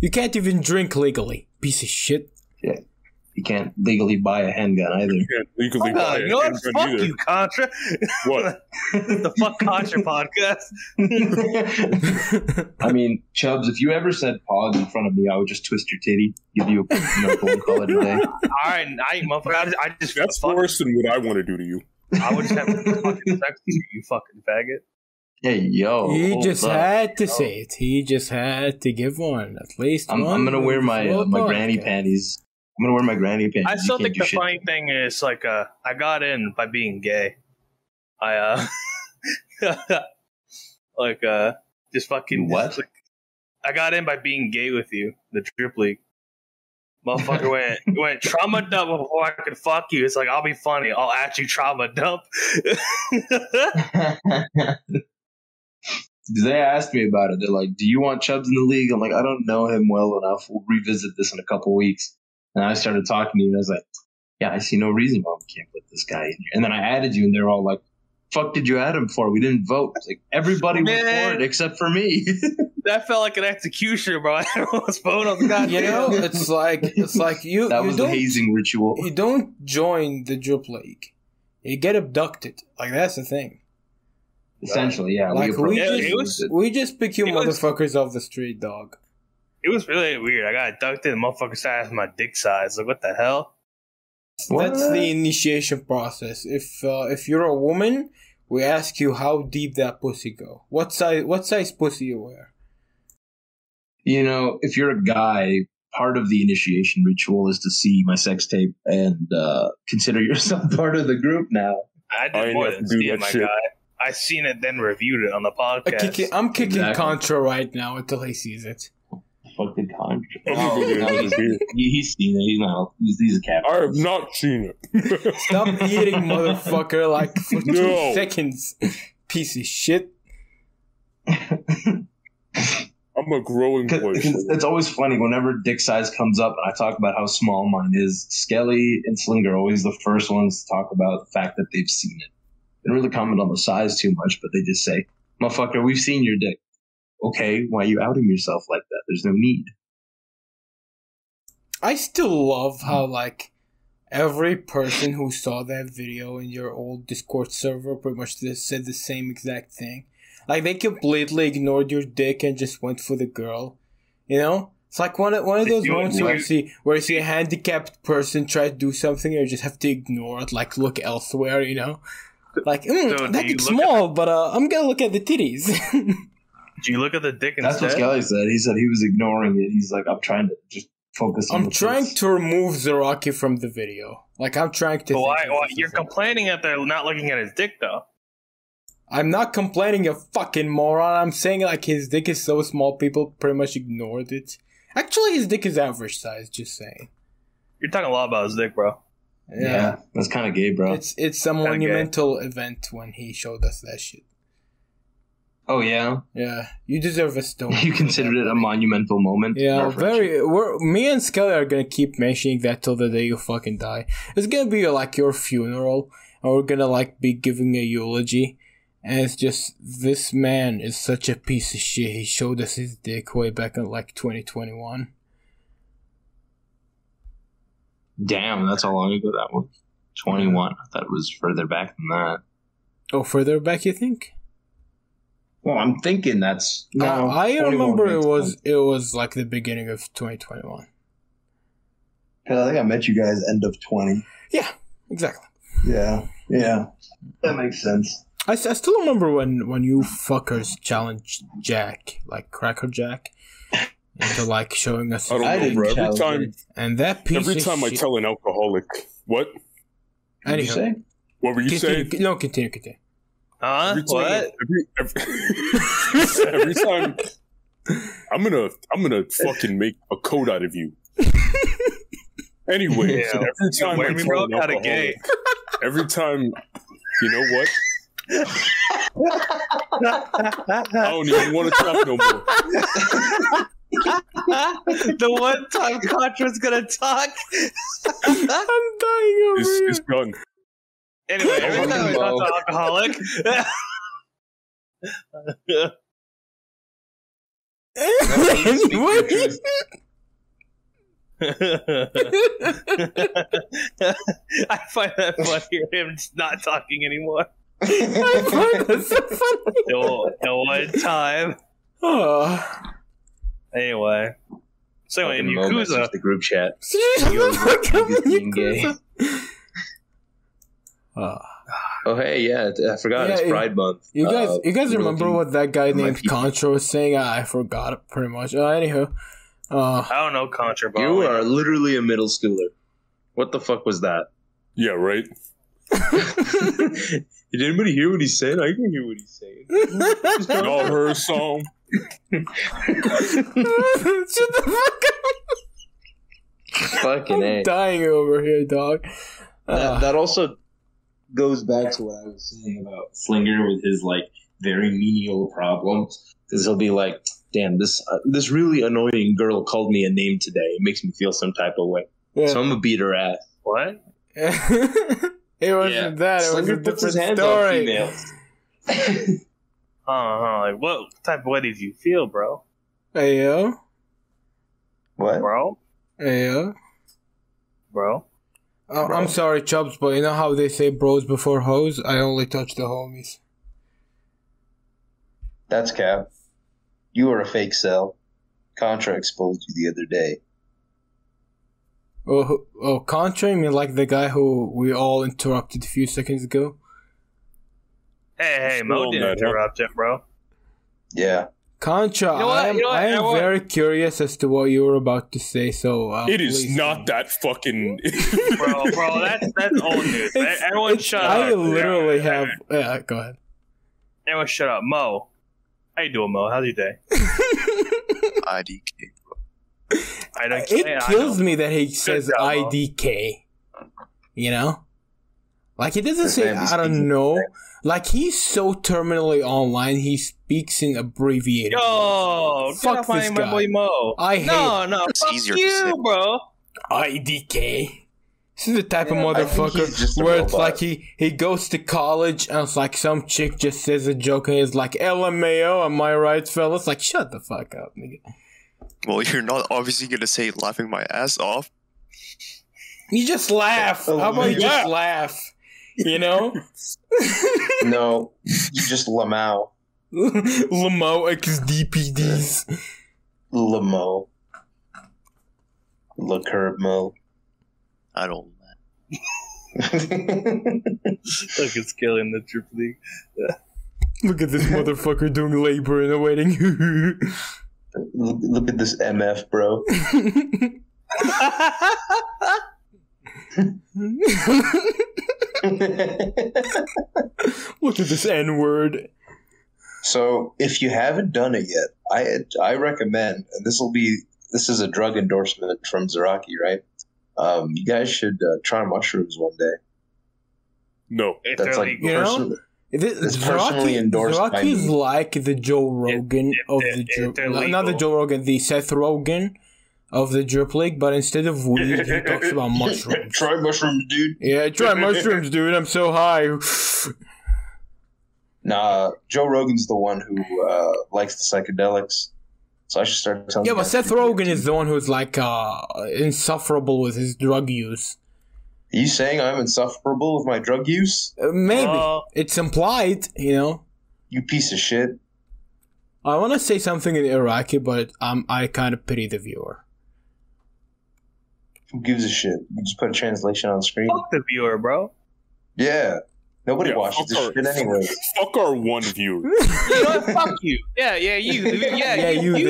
You can't even drink legally, piece of shit. Yeah. You can't legally buy a handgun either. You can't legally buy a handgun fuck either. You, Contra. What? The Fuck Contra podcast. I mean, Chubs, if you ever said pause in front of me, I would just twist your titty, give you a phone call every day. All right, I ain't motherfucker. That's worse than what I want to do to you. I would just have fucking sex with you, you fucking faggot. Hey, yo. He just had to say it. He just had to give one. At least one. I'm going to wear my granny panties. I'm going to wear my granny panties. I still think the funny thing is, like, I got in by being gay. Just fucking... What? Just, like, I got in by being gay with you. The Drip League. Motherfucker went trauma dump before I could fuck you. It's like, I'll be funny. I'll actually trauma dump. They asked me about it. They're like, do you want Chubs in the league? I'm like, I don't know him well enough. We'll revisit this in a couple weeks. And I started talking to you, and I was like, yeah, I see no reason why we can't put this guy in here. And then I added you, and they're all like, fuck did you add him for? We didn't vote. Like, everybody went for it except for me. That felt like an execution, bro. Everyone was voting on the guy. You know, it's like you. That was the hazing ritual. You don't join the Drip League. You get abducted. Like, that's the thing. Essentially, yeah. Like, we just pick you motherfuckers off the street, dog. It was really weird. I got abducted and motherfucker size my dick size. Like, what the hell? What? That's the initiation process. If you're a woman, we ask you how deep that pussy go. What size pussy you wear? You know, if you're a guy, part of the initiation ritual is to see my sex tape and consider yourself part of the group now. I did more than see it, my guy. I seen it, then reviewed it on the podcast. I'm kicking Contra right now until he sees it. Fucking time. He's seen it. He's a cat. I have not seen it. Stop eating, motherfucker! Like for 2 seconds, piece of shit. I'm a growing voice. It's always funny whenever dick size comes up, and I talk about how small mine is. Skelly and Slinger are always the first ones to talk about the fact that they've seen it. They don't really comment on the size too much, but they just say, "Motherfucker, we've seen your dick." Okay, why are you outing yourself like that? There's no need. I still love how, like, every person who saw that video in your old Discord server pretty much said the same exact thing. Like, they completely ignored your dick and just went for the girl. You know? It's like one of those moments where you see a handicapped person try to do something and you just have to ignore it, like, look elsewhere, you know? Like, so that dick's small, but I'm gonna look at the titties. Do you look at the dick instead? That's what Skelly said. He said he was ignoring it. He's like, I'm trying to just focus on to remove Zaraki from the video. Like, I'm trying to... Why? You're complaining that they're not looking at his dick, though. I'm not complaining, you fucking moron. I'm saying, like, his dick is so small, people pretty much ignored it. Actually, his dick is average size, just saying. You're talking a lot about his dick, bro. Yeah. That's kind of gay, bro. It's a monumental event when he showed us that shit. Oh, yeah? Yeah. You deserve a stone. You considered it a monumental moment? Yeah, very... Me and Skelly are gonna keep mentioning that till the day you fucking die. It's gonna be, like, your funeral, and we're gonna, like, be giving a eulogy, and it's just, this man is such a piece of shit. He showed us his dick way back in, like, 2021. Damn, that's how long ago that was. 21. I thought it was further back than that. Oh, further back, you think? Well, I'm thinking that's... No, I remember it was like the beginning of 2021. I think I met you guys end of 20. Yeah, exactly. Yeah. That makes sense. I still remember when you fuckers challenged Jack, like Cracker Jack, into like showing us... I tell an alcoholic... What? Anyway. What were you saying? No, continue. Every time I'm gonna fucking make a coat out of you. Anyway, yeah, so every time every time, you know what? I don't even want to talk no more. The one time Contra's gonna talk. I'm dying over here. It's gone. Anyway, every time we talk to alcoholic. I find that funny, him not talking anymore. I find that so funny. The one time. Oh. Anyway. So in Yakuza. The group chat. Seriously, I'm gay. Oh, hey, yeah, I forgot. Yeah, it's Pride Month. You guys remember what that guy named Contra was saying? I forgot it pretty much. Anywho. I don't know Contra. You are literally a middle schooler. What the fuck was that? Yeah, right? Did anybody hear what he said? I can hear what he's saying. Y'all heard song. Shut the fuck up. Fucking I'm dying over here, dog. That also goes back to what I was saying about Slinger with his like very menial problems, because he'll be like, "Damn, this really annoying girl called me a name today. It makes me feel some type of way, so I'm gonna beat her ass." What? It wasn't that. It Slinger was a puts different story. Like, what type of way did you feel, bro? Hey yo, what, bro? Hey yo, bro. I'm sorry, Chubs, but you know how they say bros before hoes? I only touch the homies. That's cap. You are a fake sell. Contra exposed you the other day. Oh, Contra? You mean like the guy who we all interrupted a few seconds ago? Hey, Mo didn't interrupt him, bro. Yeah. Contra, I am very curious as to what you were about to say, so... it is not that fucking... bro, that's old news. Everyone shut up. I literally have... Yeah, go ahead. Everyone shut up. Mo. How you doing, Mo? How's your day? IDK, bro. It kills me that he says IDK. You know? Like, he doesn't say, I don't know. Like, he's so terminally online, he speaks in abbreviated. Yo, fuck this guy. My boy Mo. I hate fuck you, bro. IDK. This is the type of motherfucker where it's like he goes to college and it's like some chick just says a joke and he's like, LMAO, am I right, fellas? Like, shut the fuck up, nigga. Well, you're not obviously going to say laughing my ass off. You just laugh. How about you just laugh? You know? No. You just Lamau. Lamau XDPDs. Lamau. La Curb Mo. I don't know. Look at Skelly in the Drip League. Look at this motherfucker doing labor in a wedding. Look at this MF, bro. Look at this N-word. So, if you haven't done it yet, I recommend, and this is a drug endorsement from Zaraki, right? You guys should try mushrooms one day. No, that's like it's personally endorsed. Zaraki is like the Joe Rogan the Seth Rogan of the Drip League, but instead of weed, he talks about mushrooms. Try mushrooms, dude. Yeah, try mushrooms, dude. I'm so high. Nah, Joe Rogan's the one who likes the psychedelics. So I should start telling you. Yeah, but Seth Rogan is the one who's like insufferable with his drug use. Are you saying I'm insufferable with my drug use? Maybe. It's implied, you know. You piece of shit. I want to say something in Iraqi, but I kind of pity the viewer. Who gives a shit? You just put a translation on the screen. Fuck the viewer, bro. Yeah. Nobody watches this shit anyway. Fuck our one viewer. You know what? Fuck you. Yeah, you. You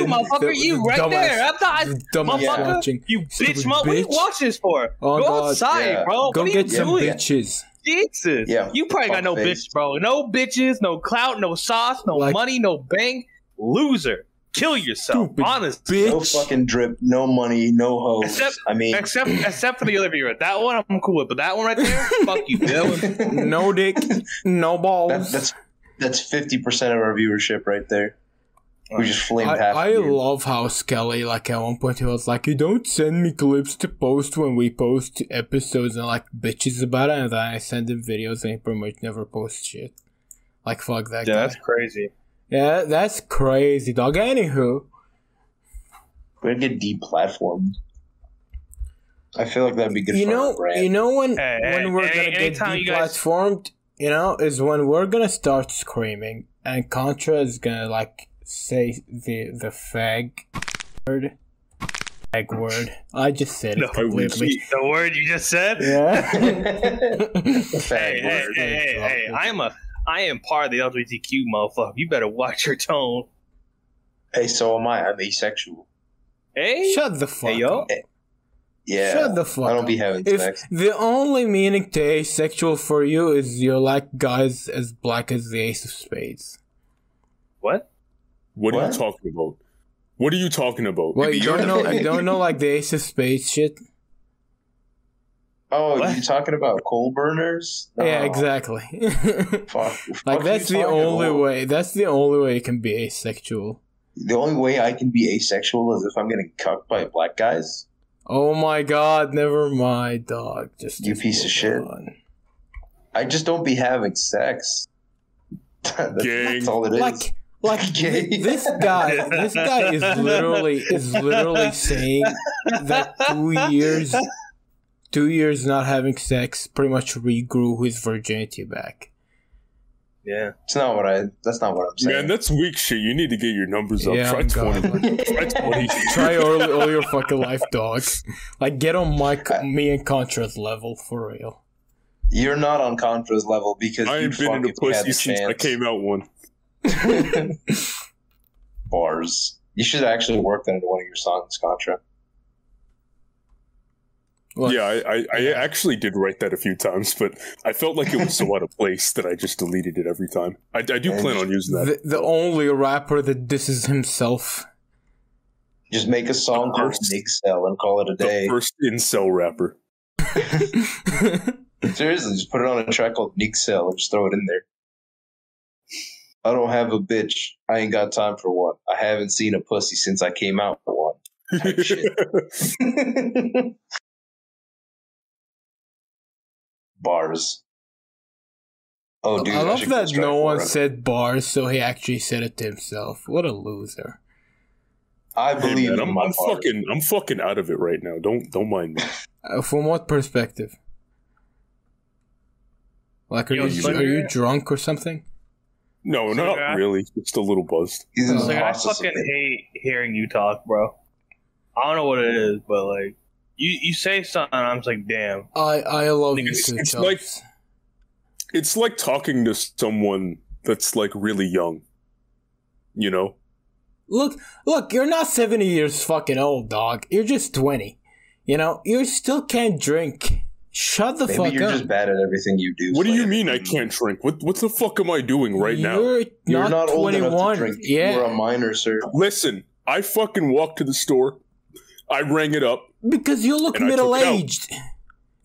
motherfucker, you right there. Motherfucker, watching. You bitch, motherfucker. What do you watch this for? Oh, go outside, bro. Go get some bitches. Jesus. Yeah, you probably got no bitch, bro. No bitches, no clout, no sauce, no money, no bang. Loser. Kill yourself. Honest bitch. No fucking drip, no money, no hoes. Except for the other viewer. That one I'm cool with, but that one right there, fuck you. No dick, no balls. That's 50% of our viewership right there. We just flamed half. I love how Skelly, like at one point, he was like, "You don't send me clips to post when we post episodes," and like bitches about it, and then I send him videos and he pretty much never posts shit. Like fuck that guy. Yeah, that's crazy. Yeah, that's crazy, dog. Anywho, we're gonna get deplatformed. I feel like that'd be good. When we're gonna get deplatformed, is when we're gonna start screaming, and Contra is gonna like say the fag word. word. I just said it completely. The word you just said? Yeah. Hey, I am part of the LGBTQ motherfucker. You better watch your tone. Hey, so am I. I'm asexual. Hey? Shut the fuck up. Yeah. Shut the fuck up. I don't be having sex. The only meaning to asexual for you is you're like guys as black as the ace of spades. What? What are you talking about? What are you talking about? Well, you don't know like the ace of spades shit. Oh, what? You're talking about coal burners? No. Yeah, exactly. Fuck. Like that's the only way. That's the only way you can be asexual. The only way I can be asexual is if I'm getting cucked by black guys. Oh my god, never mind, dog. Just you piece of shit. On. I just don't be having sex. That's all it is. Like this guy is literally saying that 2 years not having sex pretty much regrew his virginity back. Yeah, that's not what I'm saying. Man, that's weak shit. You need to get your numbers up. Try 20. Try 20. Try all your fucking life, dog. Like, get on me and Contra's level for real. You're not on Contra's level because I ain't been in the pussy since I came out one. Bars. You should actually work that into one of your songs, Contra. Well, yeah, I actually did write that a few times, but I felt like it was so out of place that I just deleted it every time. I do plan on using that. The only rapper that disses himself. Just make a song called Incel and call it a day. The first incel rapper. Seriously, just put it on a track called Incel and just throw it in there. I don't have a bitch. I ain't got time for one. I haven't seen a pussy since I came out for one. Type shit. Bars. Oh, dude. I love that no one said bars, so he actually said it to himself. What a loser. I believe in my bars. I'm fucking out of it right now. Don't mind me. From what perspective? Like, are you drunk or something? No, not really. Just a little buzzed. I fucking hate hearing you talk, bro. I don't know what it is, but like you say something, and I'm just like, damn. I love you. It's like talking to someone that's like really young. You know. Look, you're not 70 years fucking old, dog. You're just 20. You know, you still can't drink. Shut the fuck up. You're just bad at everything you do. What do you mean I can't drink? What the fuck am I doing right now? You're not old enough to drink. Yeah. You're a minor, sir. Listen, I fucking walked to the store. I rang it up. Because you look middle-aged.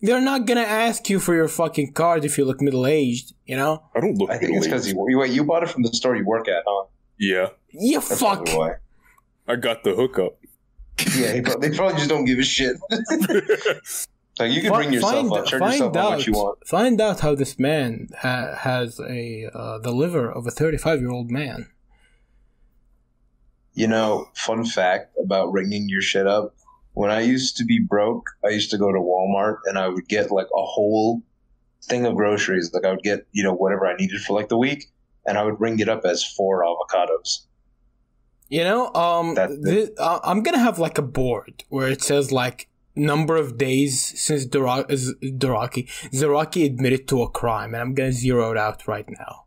They're not going to ask you for your fucking card if you look middle-aged, you know? I don't look middle-aged. I think it's because you bought it from the store you work at, huh? Yeah. You fuck. I got the hookup. Yeah, they probably just don't give a shit. Like you can bring yourself up, turn yourself on what you want. Find out how this man has the liver of a 35-year-old man. You know, fun fact about ringing your shit up. When I used to be broke, I used to go to Walmart and I would get like a whole thing of groceries. Like I would get, you know, whatever I needed for like the week, and I would ring it up as 4 avocados. You know, I'm gonna have like a board where it says like. Number of days since Zaraki admitted to a crime, and I'm gonna zero it out right now.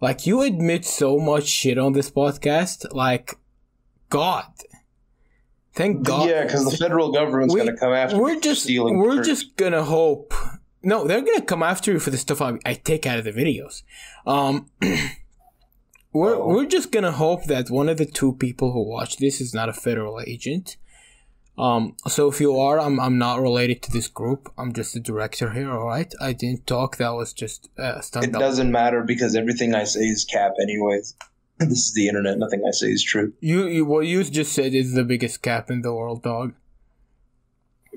Like, you admit so much shit on this podcast, like, God. Thank God. Yeah, because the federal government's gonna come after you for stealing. We're just gonna hope. No, they're gonna come after you for the stuff I take out of the videos. We're just gonna hope that one of the 2 people who watch this is not a federal agent. So if you are, I'm not related to this group. I'm just the director here, all right? I didn't talk. That was just stand up. It doesn't matter because everything I say is cap anyways. This is the internet. Nothing I say is true. What you just said is the biggest cap in the world, dog.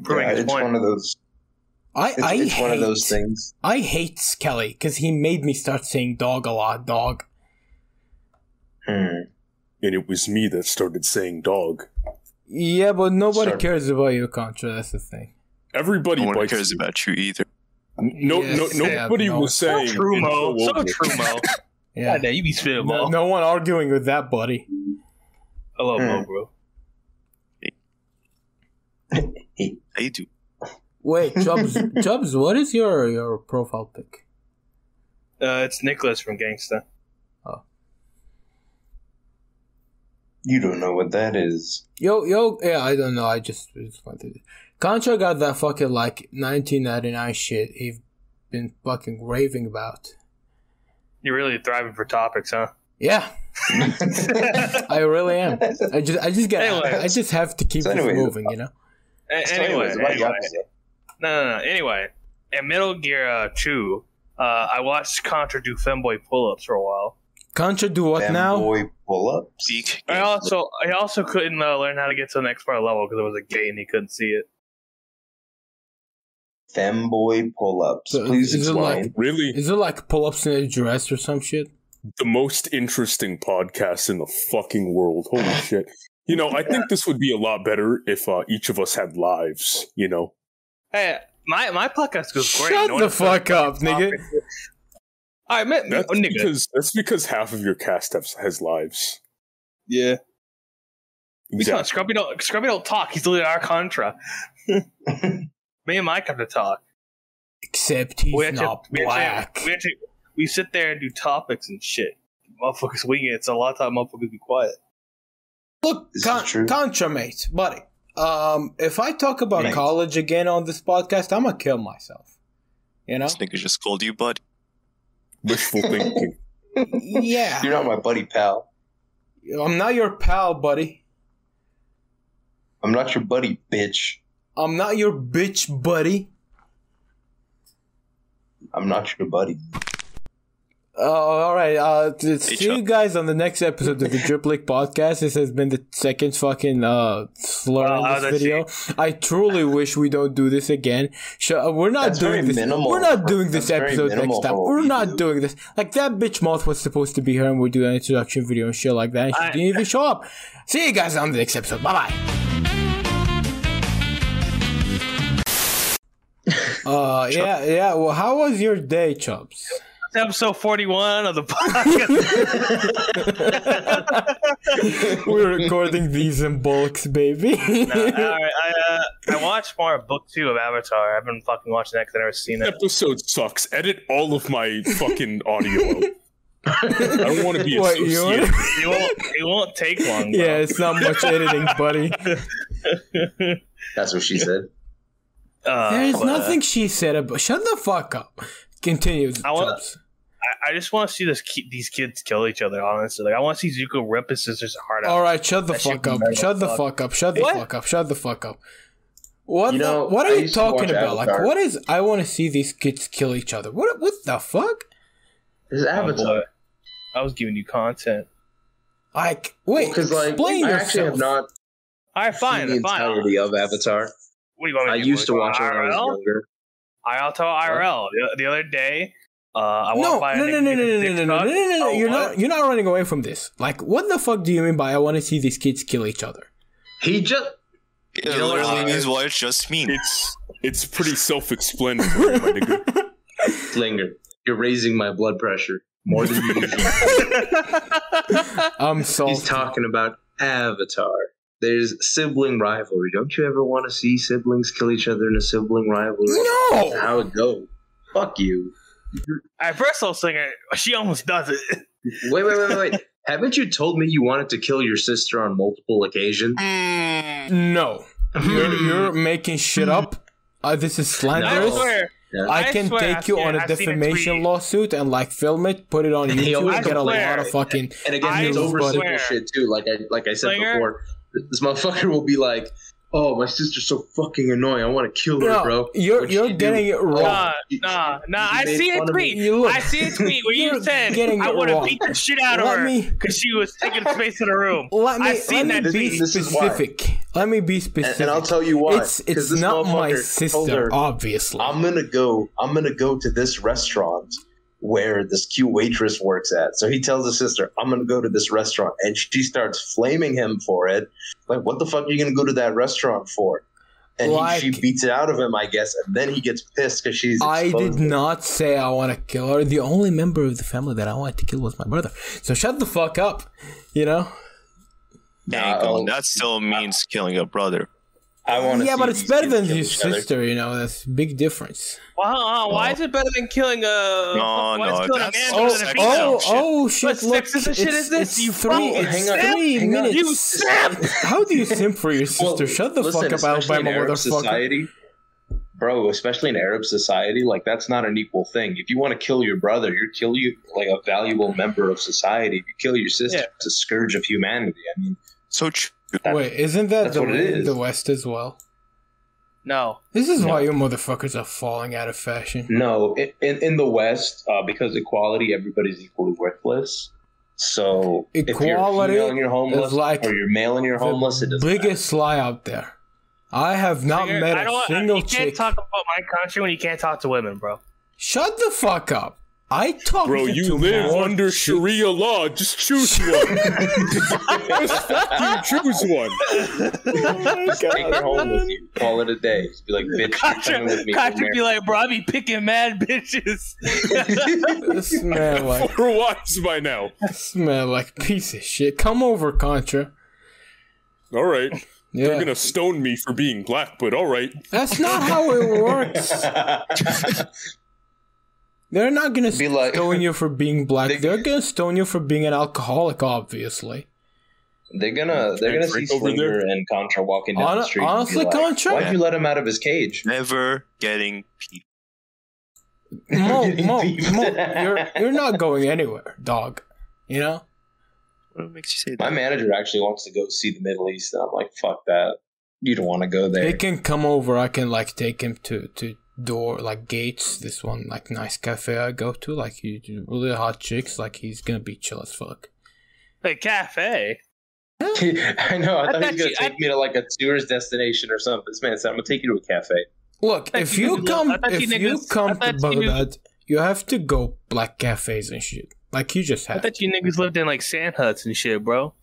Yeah, it's one of those. It's one of those things. I hate Skelly because he made me start saying dog a lot, dog. And it was me that started saying dog. Yeah, but nobody cares about you, Contra. That's the thing. Nobody cares about you either. Nobody was saying. So true, Mo. Yeah, God, you be spitting, Mo. No one arguing with that, buddy. I love Mo, bro. I do. Wait, Chubs, what is your profile pic? It's Nicholas from Gangsta. Oh. You don't know what that is. Yo, yeah, I don't know. I just wanted it. Contra got that fucking, like, 1999 shit he's been fucking raving about. You're really thriving for topics, huh? Yeah. I really am. I just get. Anyways. I just have to keep moving, you know? Anyway. No. Anyway, in Metal Gear 2, I watched Contra do femboy pull-ups for a while. Contra do what now? Femboy pull-ups? I also couldn't learn how to get to the next part level because it was a gay and he couldn't see it. Femboy pull-ups. So please explain. Really? Is it like pull-ups in a dress or some shit? The most interesting podcast in the fucking world. Holy shit. You know, I think this would be a lot better if each of us had lives, you know? Hey, my podcast goes great. Shut the fuck up, nigga. All right, that's because half of your cast has lives. Yeah. Exactly. Scrubby don't talk. He's literally our Contra. Me and Mike have to talk. Except he's not black. We sit there and do topics and shit. Motherfuckers wing it. So a lot of time motherfuckers be quiet. Look, Contra mate, buddy. If I talk about college again on this podcast, I'm gonna kill myself. You know? This nigga just called you buddy. Wishful thinking. Yeah. You're not my buddy pal. I'm not your pal, buddy. I'm not your buddy, bitch. I'm not your bitch, buddy. I'm not your buddy. All right. See you guys on the next episode of the Drip League Podcast. This has been the second fucking slur on this video. I truly wish we don't do this again. We're not doing this episode next time. We're not doing this. Like, that bitch Moth was supposed to be here and we do an introduction video and shit like that. And she didn't even show up. See you guys on the next episode. Bye-bye. Yeah. Well, how was your day, Chubs? Episode 41 of the podcast. We're recording these in bulks, baby. Alright, I watched more of Book 2 of Avatar. I've been fucking watching that because I've never seen it. Episode sucks. Edit all of my fucking audio out. I don't want to be associated. It won't take long. Bro. Yeah, it's not much editing, buddy. That's what she said. There's nothing she said about. Shut the fuck up. Continues. I just want to see these kids kill each other. Honestly, like I want to see Zuko rip his sister's heart out. All right, shut the fuck up. What? You know, what are you talking about? Avatar. Like, what is? I want to see these kids kill each other. What? What the fuck? This is Avatar. I was giving you content. Like, wait, explain yourself. I actually have not. All right, fine. Entirety of Avatar. What do you want me to do? I used to watch it when I was younger. IRL. The other day, I walked by. No. You're not running away from this. Like, what the fuck do you mean by I want to see these kids kill each other? He just. It literally means what it just means. It's pretty self-explanatory, my nigga. Slinger, you're raising my blood pressure more than usual. I'm salty. He's talking about Avatar. There's sibling rivalry. Don't you ever want to see siblings kill each other in a sibling rivalry? No! That's how it goes. Fuck you. At first, I'll sing it. She almost does it. Wait. Haven't you told me you wanted to kill your sister on multiple occasions? No. You're making shit up. This is slanderous. I swear, take you on a defamation lawsuit and like film it, put it on YouTube, and get a lot of fucking. And again, it's over simple shit too. Like I said before. This motherfucker will be like, "Oh, my sister's so fucking annoying. I want to kill her, bro." You're getting it wrong. Nah. I see a tweet. I see a tweet where you said, "I want to beat the shit out of her because she was taking space in her room." Let me be specific, and I'll tell you why. It's not my sister, obviously. I'm gonna go to this restaurant where this cute waitress works at. So he tells his sister, I'm going to go to this restaurant. And she starts flaming him for it. Like, what the fuck are you going to go to that restaurant for? And she beats it out of him, I guess. And then he gets pissed because she's exposed. I did not say I want to kill her. The only member of the family that I wanted to kill was my brother. So shut the fuck up, you know? Dang, that still means killing a brother. I want to. Yeah, but it's better than his sister. You know, that's a big difference. Wow, why is it better than killing a? No, killing a man, shit! Look, it's you 3 minutes. You simp! How do you simp for your sister? Well, shut the fuck up, Alabama motherfucker. Bro, especially in Arab society, like that's not an equal thing. If you want to kill your brother, you're like a valuable member of society. If you kill your sister, it's a scourge of humanity. I mean, so true. Wait, isn't that the West as well? No. This is why you motherfuckers are falling out of fashion. No, in the West, because equality, everybody's equally worthless. So equality, if you're female and you're homeless, like or you're male and you're homeless, it doesn't matter. Biggest lie out there. I have not met a single chick. You can't talk about my country when you can't talk to women, bro. Shut the fuck up. I talk to women. Bro, you live under Sharia law. Just choose one. Just fucking choose one. Take home with you. Call it a day. Just be like, bitch, Contra, with me. Contra be like, bro, I be picking mad bitches. This man like... 4 wives by now. This man like piece of shit. Come over, Contra. All right. Yeah. They're gonna stone me for being black, but all right. That's not how it works. They're not gonna stone you for being black. They're gonna stone you for being an alcoholic, obviously. They're gonna see Slinger and Contra walking down the street. Honestly, like, Contra, why'd you let him out of his cage? Never getting peeped. Mo, you're not going anywhere, dog. You know. What makes you say that? My manager actually wants to go see the Middle East, and I'm like, fuck that. You don't want to go there. He can come over. I can like take him to door like Gates, this one like nice cafe I go to. Like you do really hot chicks. Like he's gonna be chill as fuck. Hey, cafe. I know. I thought he was gonna take me to like a tourist destination or something. This man said, "I'm gonna take you to a cafe." Look, if you come to Baghdad, you have to go black cafes and shit. Like you just had. I thought you niggas lived in like sand huts and shit, bro.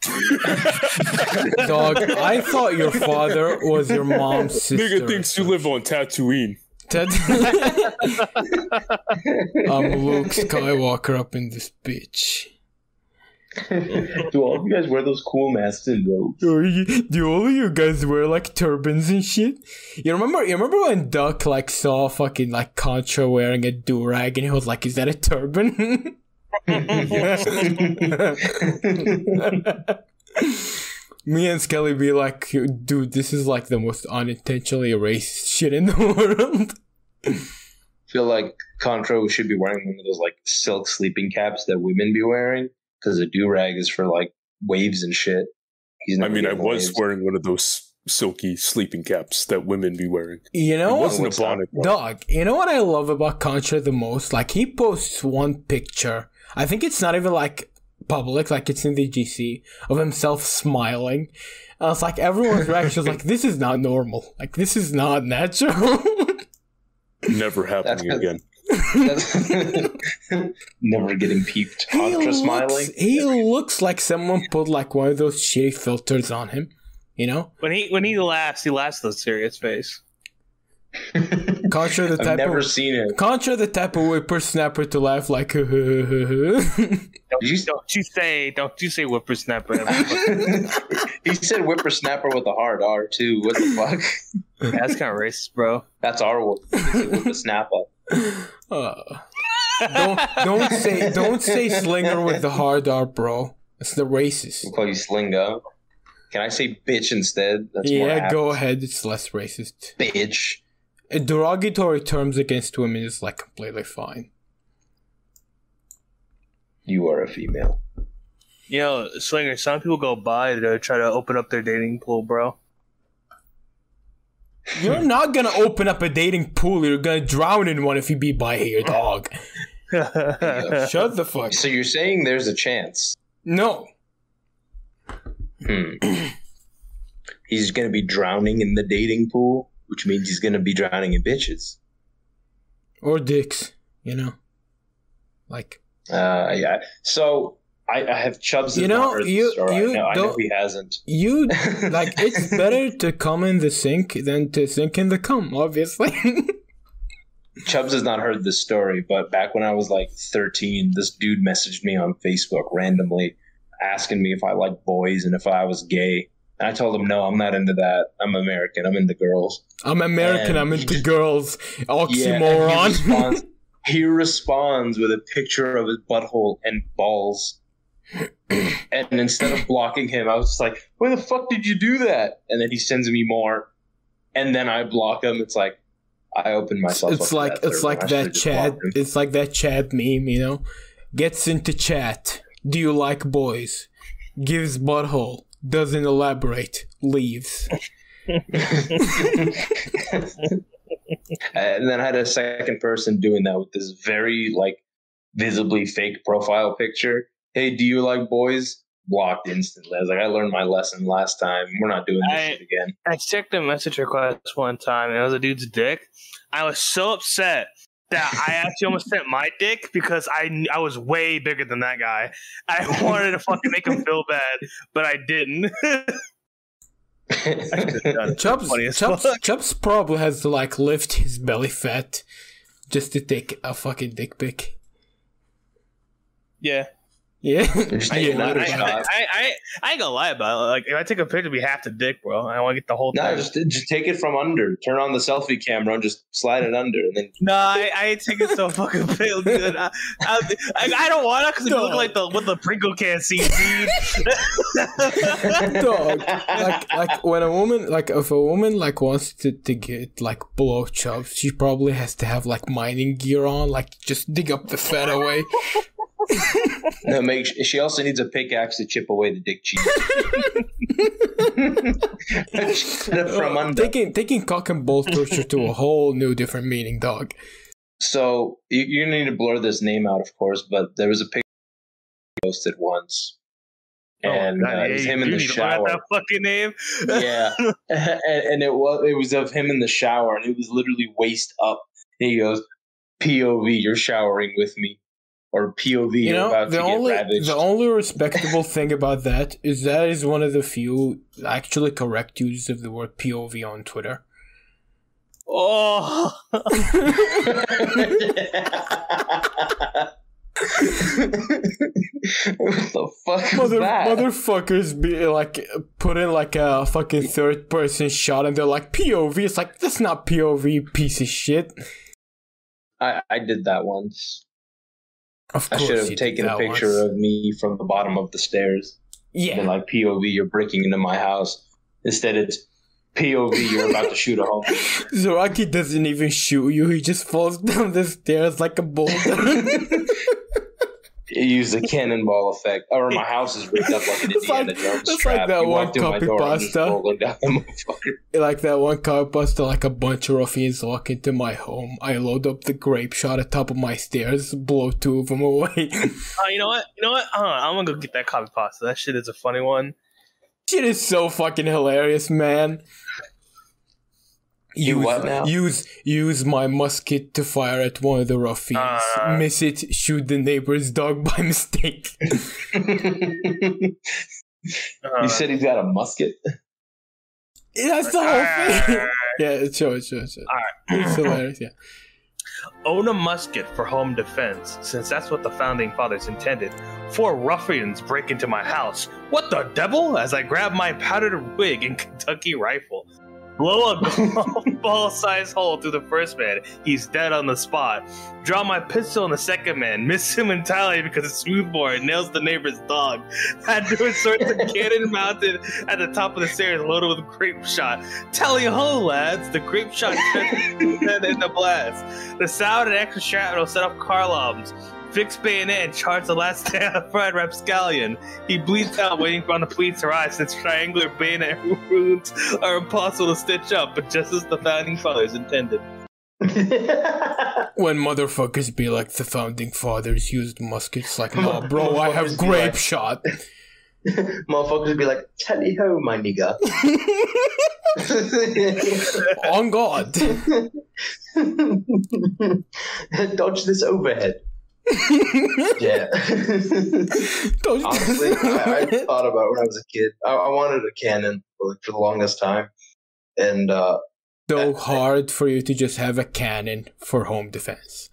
Dog, I thought your father was your mom's sister. Nigga thinks you live on Tatooine. I'm Luke Skywalker up in this bitch. Do all of you guys wear those cool masks and robes? Do all of you guys wear like turbans and shit? You remember when Duck like saw fucking like Contra wearing a durag and he was like, "Is that a turban?" Me and Skelly be like, dude, this is like the most unintentionally racist shit in the world. I feel like Contra should be wearing one of those like silk sleeping caps that women be wearing because a do-rag is for like waves and shit. I was wearing one of those silky sleeping caps that women be wearing. You know, dog, you know what I love about Contra the most? Like he posts one picture, I think it's not even like public, like it's in the GC, of himself smiling. And it's like everyone's reaction is like, this is not normal. Like, this is not natural. Never happening again. Never getting peeped. Contra smiling. He looks like someone put like one of those shitty filters on him. You know? When he laughs, with a serious face. Contra the type of whippersnapper to laugh like. Don't you say whippersnapper. He said whippersnapper with a hard R too. What the fuck? That's kind of racist, bro. That's our whippersnapper. Don't say slinger with the hard R, bro. That's the racist. We'll call you slinger. Can I say bitch instead? That's yeah, go ahead. It's less racist. Bitch. Derogatory terms against women is like completely fine. You are a female. You know, Slinger, some people go by to try to open up their dating pool, bro. You're not gonna open up a dating pool. You're gonna drown in one if you be by here, dog. Shut the fuck up. So you're saying there's a chance? No. He's gonna be drowning in the dating pool? Which means he's going to be drowning in bitches. Or dicks, you know. Like. Yeah. So, I have Chubs in my earth. I know he hasn't. You, like, it's better to come in the sink than to sink in the cum, obviously. Chubs has not heard this story, but back when I was, like, 13, this dude messaged me on Facebook randomly asking me if I liked boys and if I was gay. I told him, no, I'm not into that. I'm American. I'm into girls. I'm American. I'm into girls. Oxymoron. Yeah, he responds with a picture of his butthole and balls. And instead of blocking him, I was just like, where the fuck did you do that? And then he sends me more. And then I block him. It's like, I opened myself up. It's like that chat meme, you know? Gets into chat. Do you like boys? Gives butthole. Doesn't elaborate. Leaves. And then I had a second person doing that with this very, like, visibly fake profile picture. Hey, do you like boys? Blocked instantly. I was like, I learned my lesson last time. We're not doing this shit again. I checked a message request one time, and it was a dude's dick. I was so upset that I actually almost sent my dick because I was way bigger than that guy. I wanted to fucking make him feel bad, but I didn't. Chubbs probably has to, like, lift his belly fat just to take a fucking dick pic. Yeah. Yeah, I ain't gonna lie about it. Like, if I take a picture, we have to dick, bro. I want to get the whole thing. No, just take it from under. Turn on the selfie camera and just slide it under, and then. No, I ain't taking so fucking pale, dude. I don't want to because we look like the Pringle can see, dude. Dog, like when a woman, like if a woman like wants to get like blowjobs, she probably has to have like mining gear on, like just dig up the fat away. No, she also needs a pickaxe to chip away the dick cheese. From under. Taking cock and ball torture to a whole new different meaning, dog. So you need to blur this name out, of course, but there was a picture posted once, and it was him in the shower. That fucking name, yeah, and it was of him in the shower, and it was literally waist up. And he goes, "POV, you're showering with me." Or POV, you know, about get ravaged. The only respectable thing about that is one of the few actually correct uses of the word POV on Twitter. Oh! What the fuck is that? Motherfuckers be like put in like a fucking third person shot and they're like POV. It's like, that's not POV, piece of shit. I did that once. I should have taken a picture of me from the bottom of the stairs. Yeah. And like, POV, you're breaking into my house. Instead, it's POV, you're about to shoot a home. Zoraki doesn't even shoot you. He just falls down the stairs like a boulder. Use the cannonball effect. Or my house is rigged up like an Indiana Jones trap. Like that one copypasta. Like that one copypasta, like a bunch of ruffians walk into my home. I load up the grape shot at top of my stairs, blow two of them away. You know what? I'm gonna go get that copypasta. That shit is a funny one. Shit is so fucking hilarious, man. Use my musket to fire at one of the ruffians. Miss it, shoot the neighbor's dog by mistake. You said he's got a musket? That's the whole thing. Yeah, sure. All right. It's hilarious, yeah. Own a musket for home defense, since that's what the Founding Fathers intended. 4 ruffians break into my house. What the devil? As I grab my powdered wig and Kentucky rifle. Blow a golf ball-sized hole through the first man. He's dead on the spot. Draw my pistol on the second man. Miss him entirely because it's smoothbore and nails the neighbor's dog. Had to insert the cannon mounted at the top of the stairs loaded with grape shot. Tally ho, lads! The grape shot head in the blast. The sound and extra shrapnel set off car alarms. Fix bayonet and charge the last day of fried rapscallion. He bleeds out, waiting for the police to arrive, since triangular bayonet wounds are impossible to stitch up, but just as the Founding Fathers intended. When motherfuckers be like, the Founding Fathers used muskets, like, no, bro, I have grape shot. Motherfuckers be like, tally ho, my nigga. On God. Dodge this overhead. Yeah. Honestly, I thought about it when I was a kid. I wanted a cannon for the longest time, and hard for you to just have a cannon for home defense.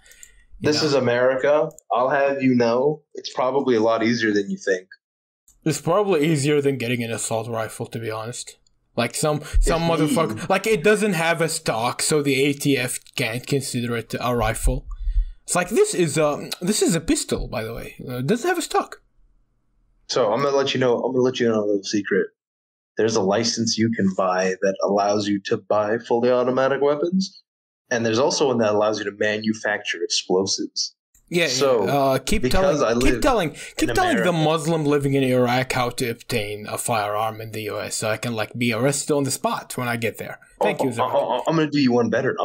This is America. I'll have you know, it's probably a lot easier than you think. It's probably easier than getting an assault rifle, to be honest. Like some motherfucker, like it doesn't have a stock, so the ATF can't consider it a rifle. It's like this is a pistol, by the way. It doesn't have a stock. So I'm gonna let you know a little secret. There's a license you can buy that allows you to buy fully automatic weapons, and there's also one that allows you to manufacture explosives. Yeah. So keep telling the Muslim living in Iraq how to obtain a firearm in the U.S. so I can like be arrested on the spot when I get there. Thank you, Zara. I'm gonna do you one better.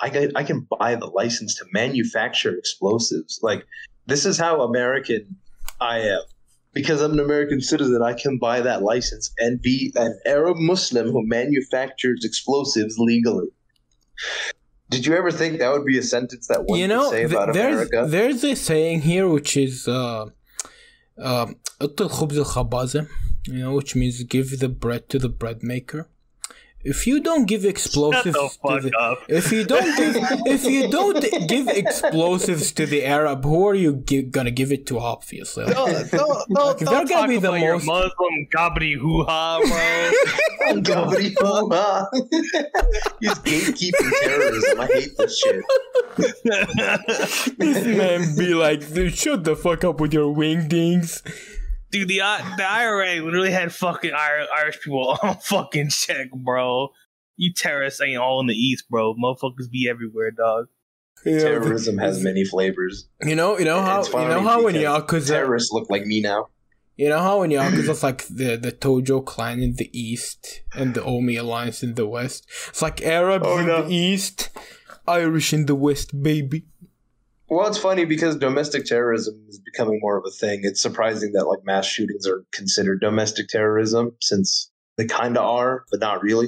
I can buy the license to manufacture explosives. Like this is how American I am. Because I'm an American citizen, I can buy that license and be an Arab Muslim who manufactures explosives legally. Did you ever think that would be a sentence that one could say about America? There's a saying here which is which means give the bread to the bread maker. If you don't give explosives if you don't give explosives to the Arab, who are you gonna give it to? Obviously, they're gonna be the most Muslim gobbity hoo ha, bro. Gobbity hoo ha. He's gatekeeping terrorism. I hate this shit. This man be like, dude, shut the fuck up with your wingdings. Dude, the IRA literally had fucking Irish people on fucking check, bro. You terrorists ain't all in the East, bro. Motherfuckers be everywhere, dog. Yeah, terrorism has many flavors. You know how when Yakuza terrorists look like me now. You know how in Yakuza it's like the Tojo clan in the East and the Omi alliance in the West. It's like Arabs in the East, Irish in the West, baby. Well, it's funny because domestic terrorism is becoming more of a thing. It's surprising that like mass shootings are considered domestic terrorism since they kind of are, but not really.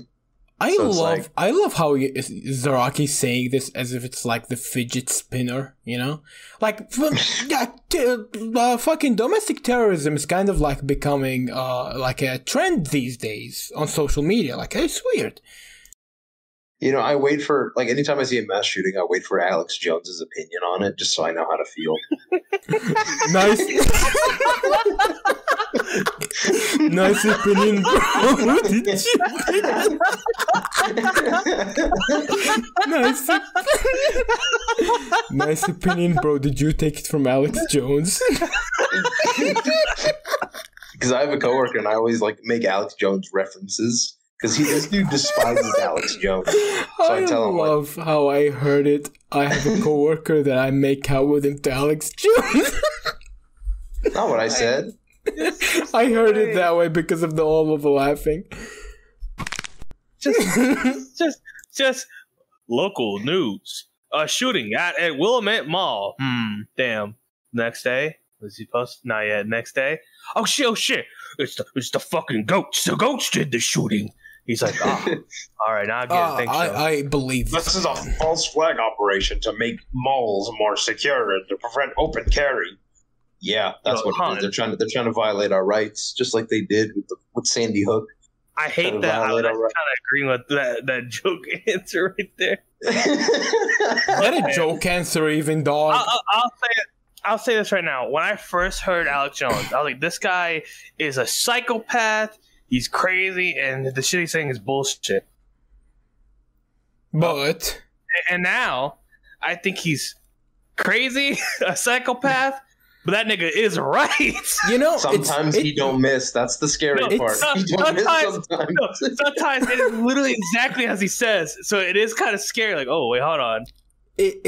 I love how Zaraki's saying this as if it's like the fidget spinner, you know? Like fucking domestic terrorism is kind of like becoming like a trend these days on social media. Like it's weird. You know, I wait for, like, anytime I see a mass shooting, I wait for Alex Jones's opinion on it, just so I know how to feel. Nice. Nice opinion, bro. Did you nice. Nice opinion, bro. Did you take it from Alex Jones? Because I have a coworker, and I always, like, make Alex Jones references. Because this dude despises Alex Jones. So I tell him, love like, how I heard it. I have a coworker that I make out with him to Alex Jones. Not what I said. I heard it that way because of the all of the laughing. Just local news. A shooting at Willamette Mall. Damn. Next day. Was he post? Not yet. Next day. Oh shit. It's the fucking goats. The goats did the shooting. He's like, all right, I get it. Thanks, I believe this is a false flag operation to make malls more secure and to prevent open carry. Yeah, that's what it is. They're trying to violate our rights, just like they did with Sandy Hook. I hate that. I was kind of agreeing with that joke answer right there. What a joke answer, even dog. I'll say it. I'll say this right now. When I first heard Alex Jones, I was like, this guy is a psychopath. He's crazy. And the shit he's saying is bullshit. But. And now I think he's crazy, a psychopath. But that nigga is right. You know, sometimes he don't miss. That's the scary part. Sometimes it is literally exactly as he says. So it is kind of scary. Like, oh, wait, hold on. It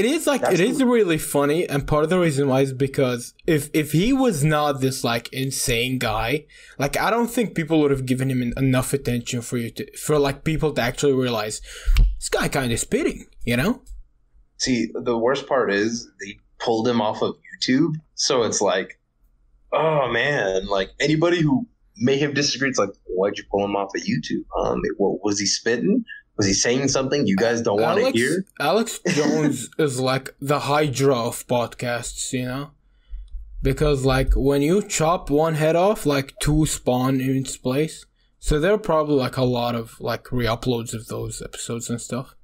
is really funny, and part of the reason why is because if he was not this like insane guy, like I don't think people would have given him enough attention for people to actually realize this guy kind of spitting, you know? See, the worst part is they pulled him off of YouTube, so it's like, oh man, like anybody who may have disagreed, it's like, why'd you pull him off of YouTube? What was he spitting? Was he saying something you guys don't want to hear? Alex Jones is like the Hydra of podcasts, you know? Because, like, when you chop one head off, like, two spawn in its place. So there are probably, like, a lot of, like, re-uploads of those episodes and stuff.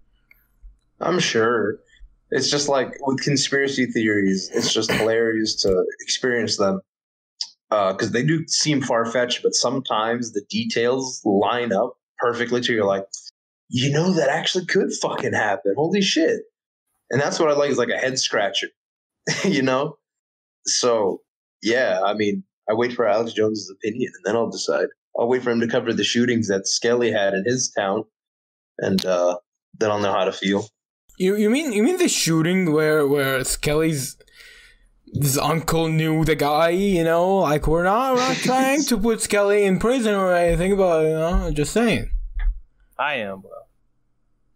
I'm sure. It's just, like, with conspiracy theories, it's just hilarious to experience them. because they do seem far-fetched, but sometimes the details line up perfectly to you're like, you know, that actually could fucking happen. Holy shit. And that's what I like, is like a head scratcher, you know? So, yeah, I mean, I wait for Alex Jones's opinion and then I'll decide. I'll wait for him to cover the shootings that Skelly had in his town, and then I'll know how to feel. You mean the shooting where Skelly's his uncle knew the guy, you know? Like, we're not trying to put Skelly in prison or anything, but, you know, just saying. I am, bro.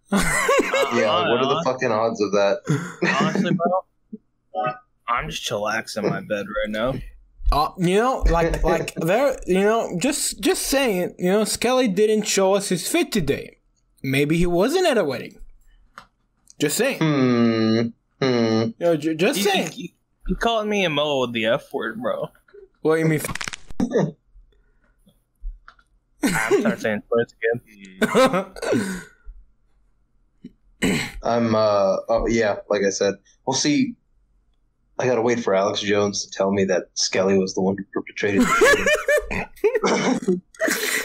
What are the fucking odds of that? Honestly, bro, I'm just chillaxing in my bed right now. You know, like there, you know, just saying, you know, Skelly didn't show us his fit today. Maybe he wasn't at a wedding. Just saying. You know, just saying. You called me a mo with the F word, bro. What do you mean? I'm starting saying words again. I'm, like I said. Well, see, I gotta wait for Alex Jones to tell me that Skelly was the one who perpetrated the shooting.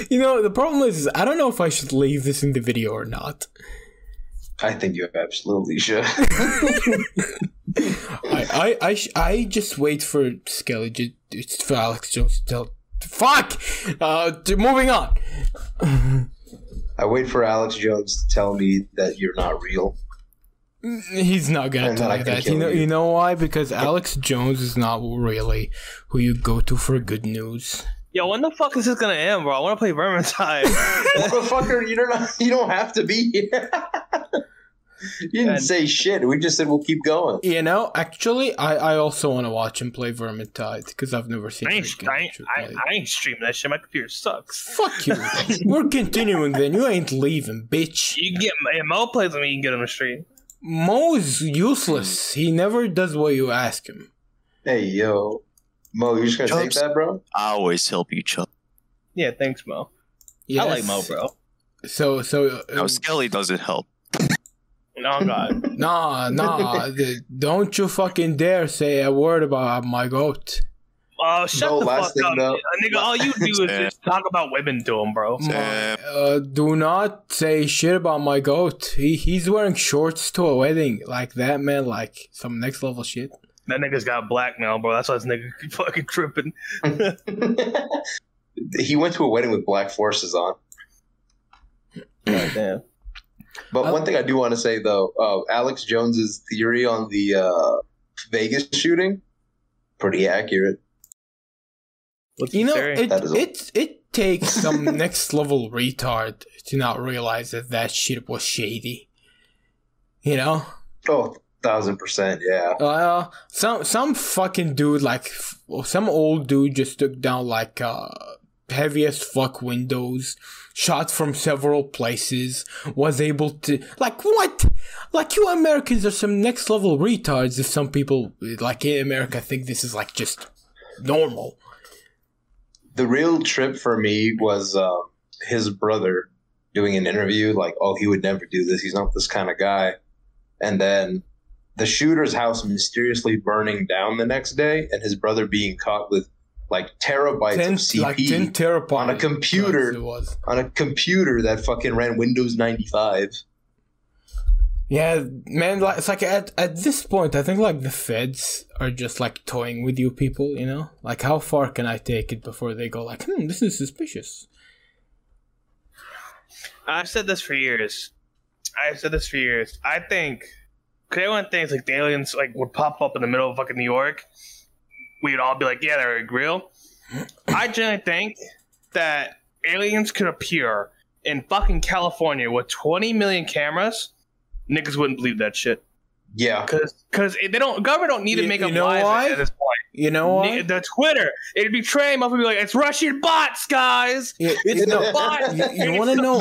You know, the problem is, I don't know if I should leave this in the video or not. I think you absolutely should. I just wait for Skelly, for Alex Jones to tell... Fuck! Moving on. I wait for Alex Jones to tell me that you're not real. He's not going to tell me that. You know why? Because Alex Jones is not really who you go to for good news. Yo, when the fuck is this going to end, bro? I want to play Vermintide. Motherfucker, you don't have to be here. You didn't say shit. We just said we'll keep going. You know, actually, I also want to watch him play Vermintide because I've never seen him. I ain't streaming that shit. My computer sucks. Fuck you. We're continuing then. You ain't leaving, bitch. You get Mo plays with me. You can get him a stream. Mo is useless. He never does what you ask him. Hey, yo. Mo, you just going to take that, bro? I always help you, Chubs. Yeah, thanks, Mo. Yes. I like Mo, bro. So Skelly doesn't help. No, God. Nah. Don't you fucking dare say a word about my goat. Oh, shut the fuck up. Nigga, all you do is just talk about women to him, bro. Do not say shit about my goat. He's wearing shorts to a wedding. Like that, man. Like some next level shit. That nigga's got blackmail, bro. That's why this nigga fucking tripping. He went to a wedding with black forces on. God damn. But one thing I do want to say, though, Alex Jones's theory on the Vegas shooting, pretty accurate. You know, it takes some next level retard to not realize that shit was shady. You know? Oh, 1,000%, yeah. Some fucking dude, some old dude just took down, heavy as fuck windows, shot from several places, was able to what? You Americans are some next level retards if some people in America think this is just normal. The real trip for me was his brother doing an interview he would never do this, he's not this kind of guy, and then the shooter's house mysteriously burning down the next day and his brother being caught with terabytes of CP 10 terabytes on a computer that fucking ran Windows 95. Yeah, man, it's at this point, I think the feds are just toying with you people, you know? How far can I take it before they go this is suspicious? I've said this for years. I think, because everyone thinks the aliens would pop up in the middle of fucking New York. We'd all be yeah, they're real. I generally think that aliens could appear in fucking California with 20 million cameras. Niggas wouldn't believe that shit. Yeah. Because they don't, government don't need to make up lies at this point. You know why? The Twitter. It'd be trained up and be it's Russian bots, guys. It's the bots. You want to know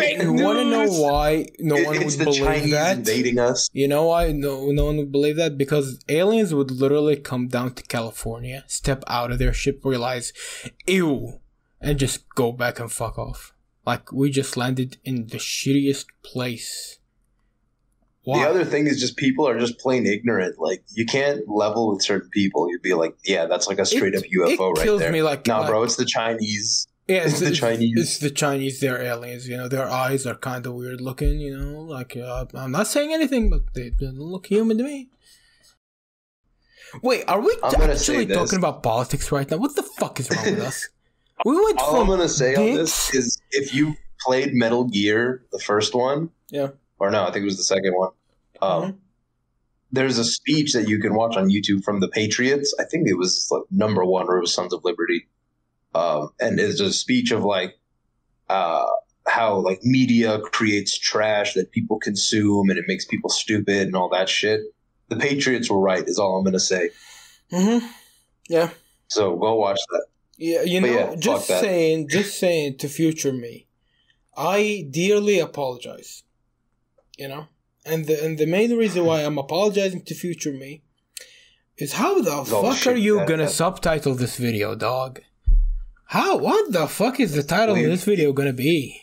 why no one would believe Chinese that? Invading us. You know why no one would believe that? Because aliens would literally come down to California, step out of their ship, realize, ew, and just go back and fuck off. We just landed in the shittiest place. Why? The other thing is just people are just plain ignorant. Like, you can't level with certain people. You'd be like, yeah, that's like a straight up UFO right there. Me like, nah, bro, it's the Chinese. Yeah, it's the Chinese. It's the Chinese. They're aliens. You know, their eyes are kind of weird looking. You know, like I'm not saying anything, but they didn't look human to me. Wait, are we actually talking about politics right now? What the fuck is wrong with us? We went. All I'm gonna say on this is, if you played Metal Gear, the first one, yeah, or no, I think it was the second one. There's a speech that you can watch on YouTube from the Patriots. I think it was like number one, or it was Sons of Liberty. And it's a speech of like how like media creates trash that people consume and it makes people stupid and all that shit. The Patriots were right is all I'm going to say. Mm-hmm. Yeah. So go watch that. Yeah, you know, yeah, just saying to future me, I dearly apologize, you know? And the main reason why I'm apologizing to future me is how the fuck are you going to subtitle this video, dog? What the fuck is the title of this video gonna be?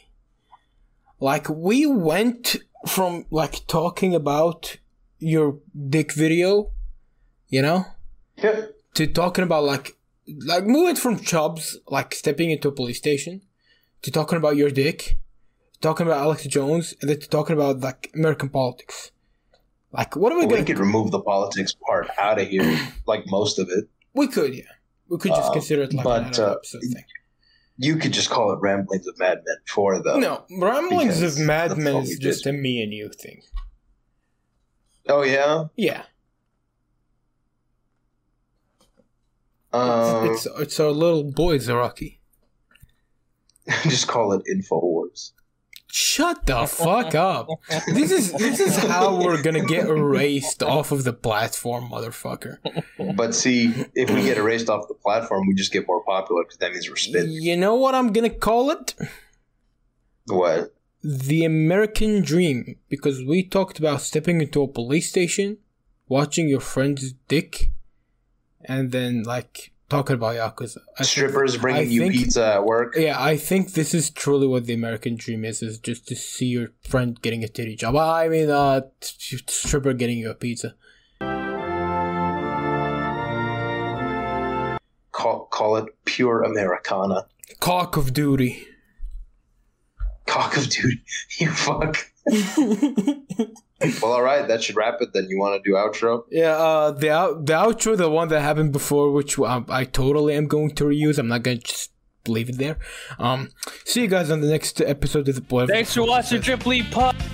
Like, we went from, like, talking about your dick video, you know? Yep. To talking about, like, moving from Chubs, like, stepping into a police station, to talking about your dick, talking about Alex Jones, and then to talking about, like, American politics. Like, what are we gonna... We could remove the politics part out of here, like, most of it. We could, yeah. We could just consider it like an episode thing. You could just call it Ramblings of Mad Men for the... No, Ramblings of Mad Men is just a me and you thing. Oh, yeah? Yeah. It's our little boy, Zaraki. Just call it InfoWars. Shut the fuck up. This is how we're gonna get erased off of the platform, motherfucker. But see, if we get erased off the platform, we just get more popular because that means we're spitting. You know what I'm gonna call it? What? The American Dream, because we talked about stepping into a police station, watching your friend's dick, and then like talking about Yakuza. Strippers bringing you pizza at work. Yeah, I think this is truly what the American dream is just to see your friend getting a titty job. I mean, stripper getting you a pizza. Call it pure Americana. Cock of Duty. Cock of Duty. You fuck. Well, all right, that should wrap it then. You want to do outro? Yeah, the outro, the one that happened before, which I totally am going to reuse. I'm not going to just leave it there. See you guys on the next episode of the Boy. Thanks for watching Drip League Pod.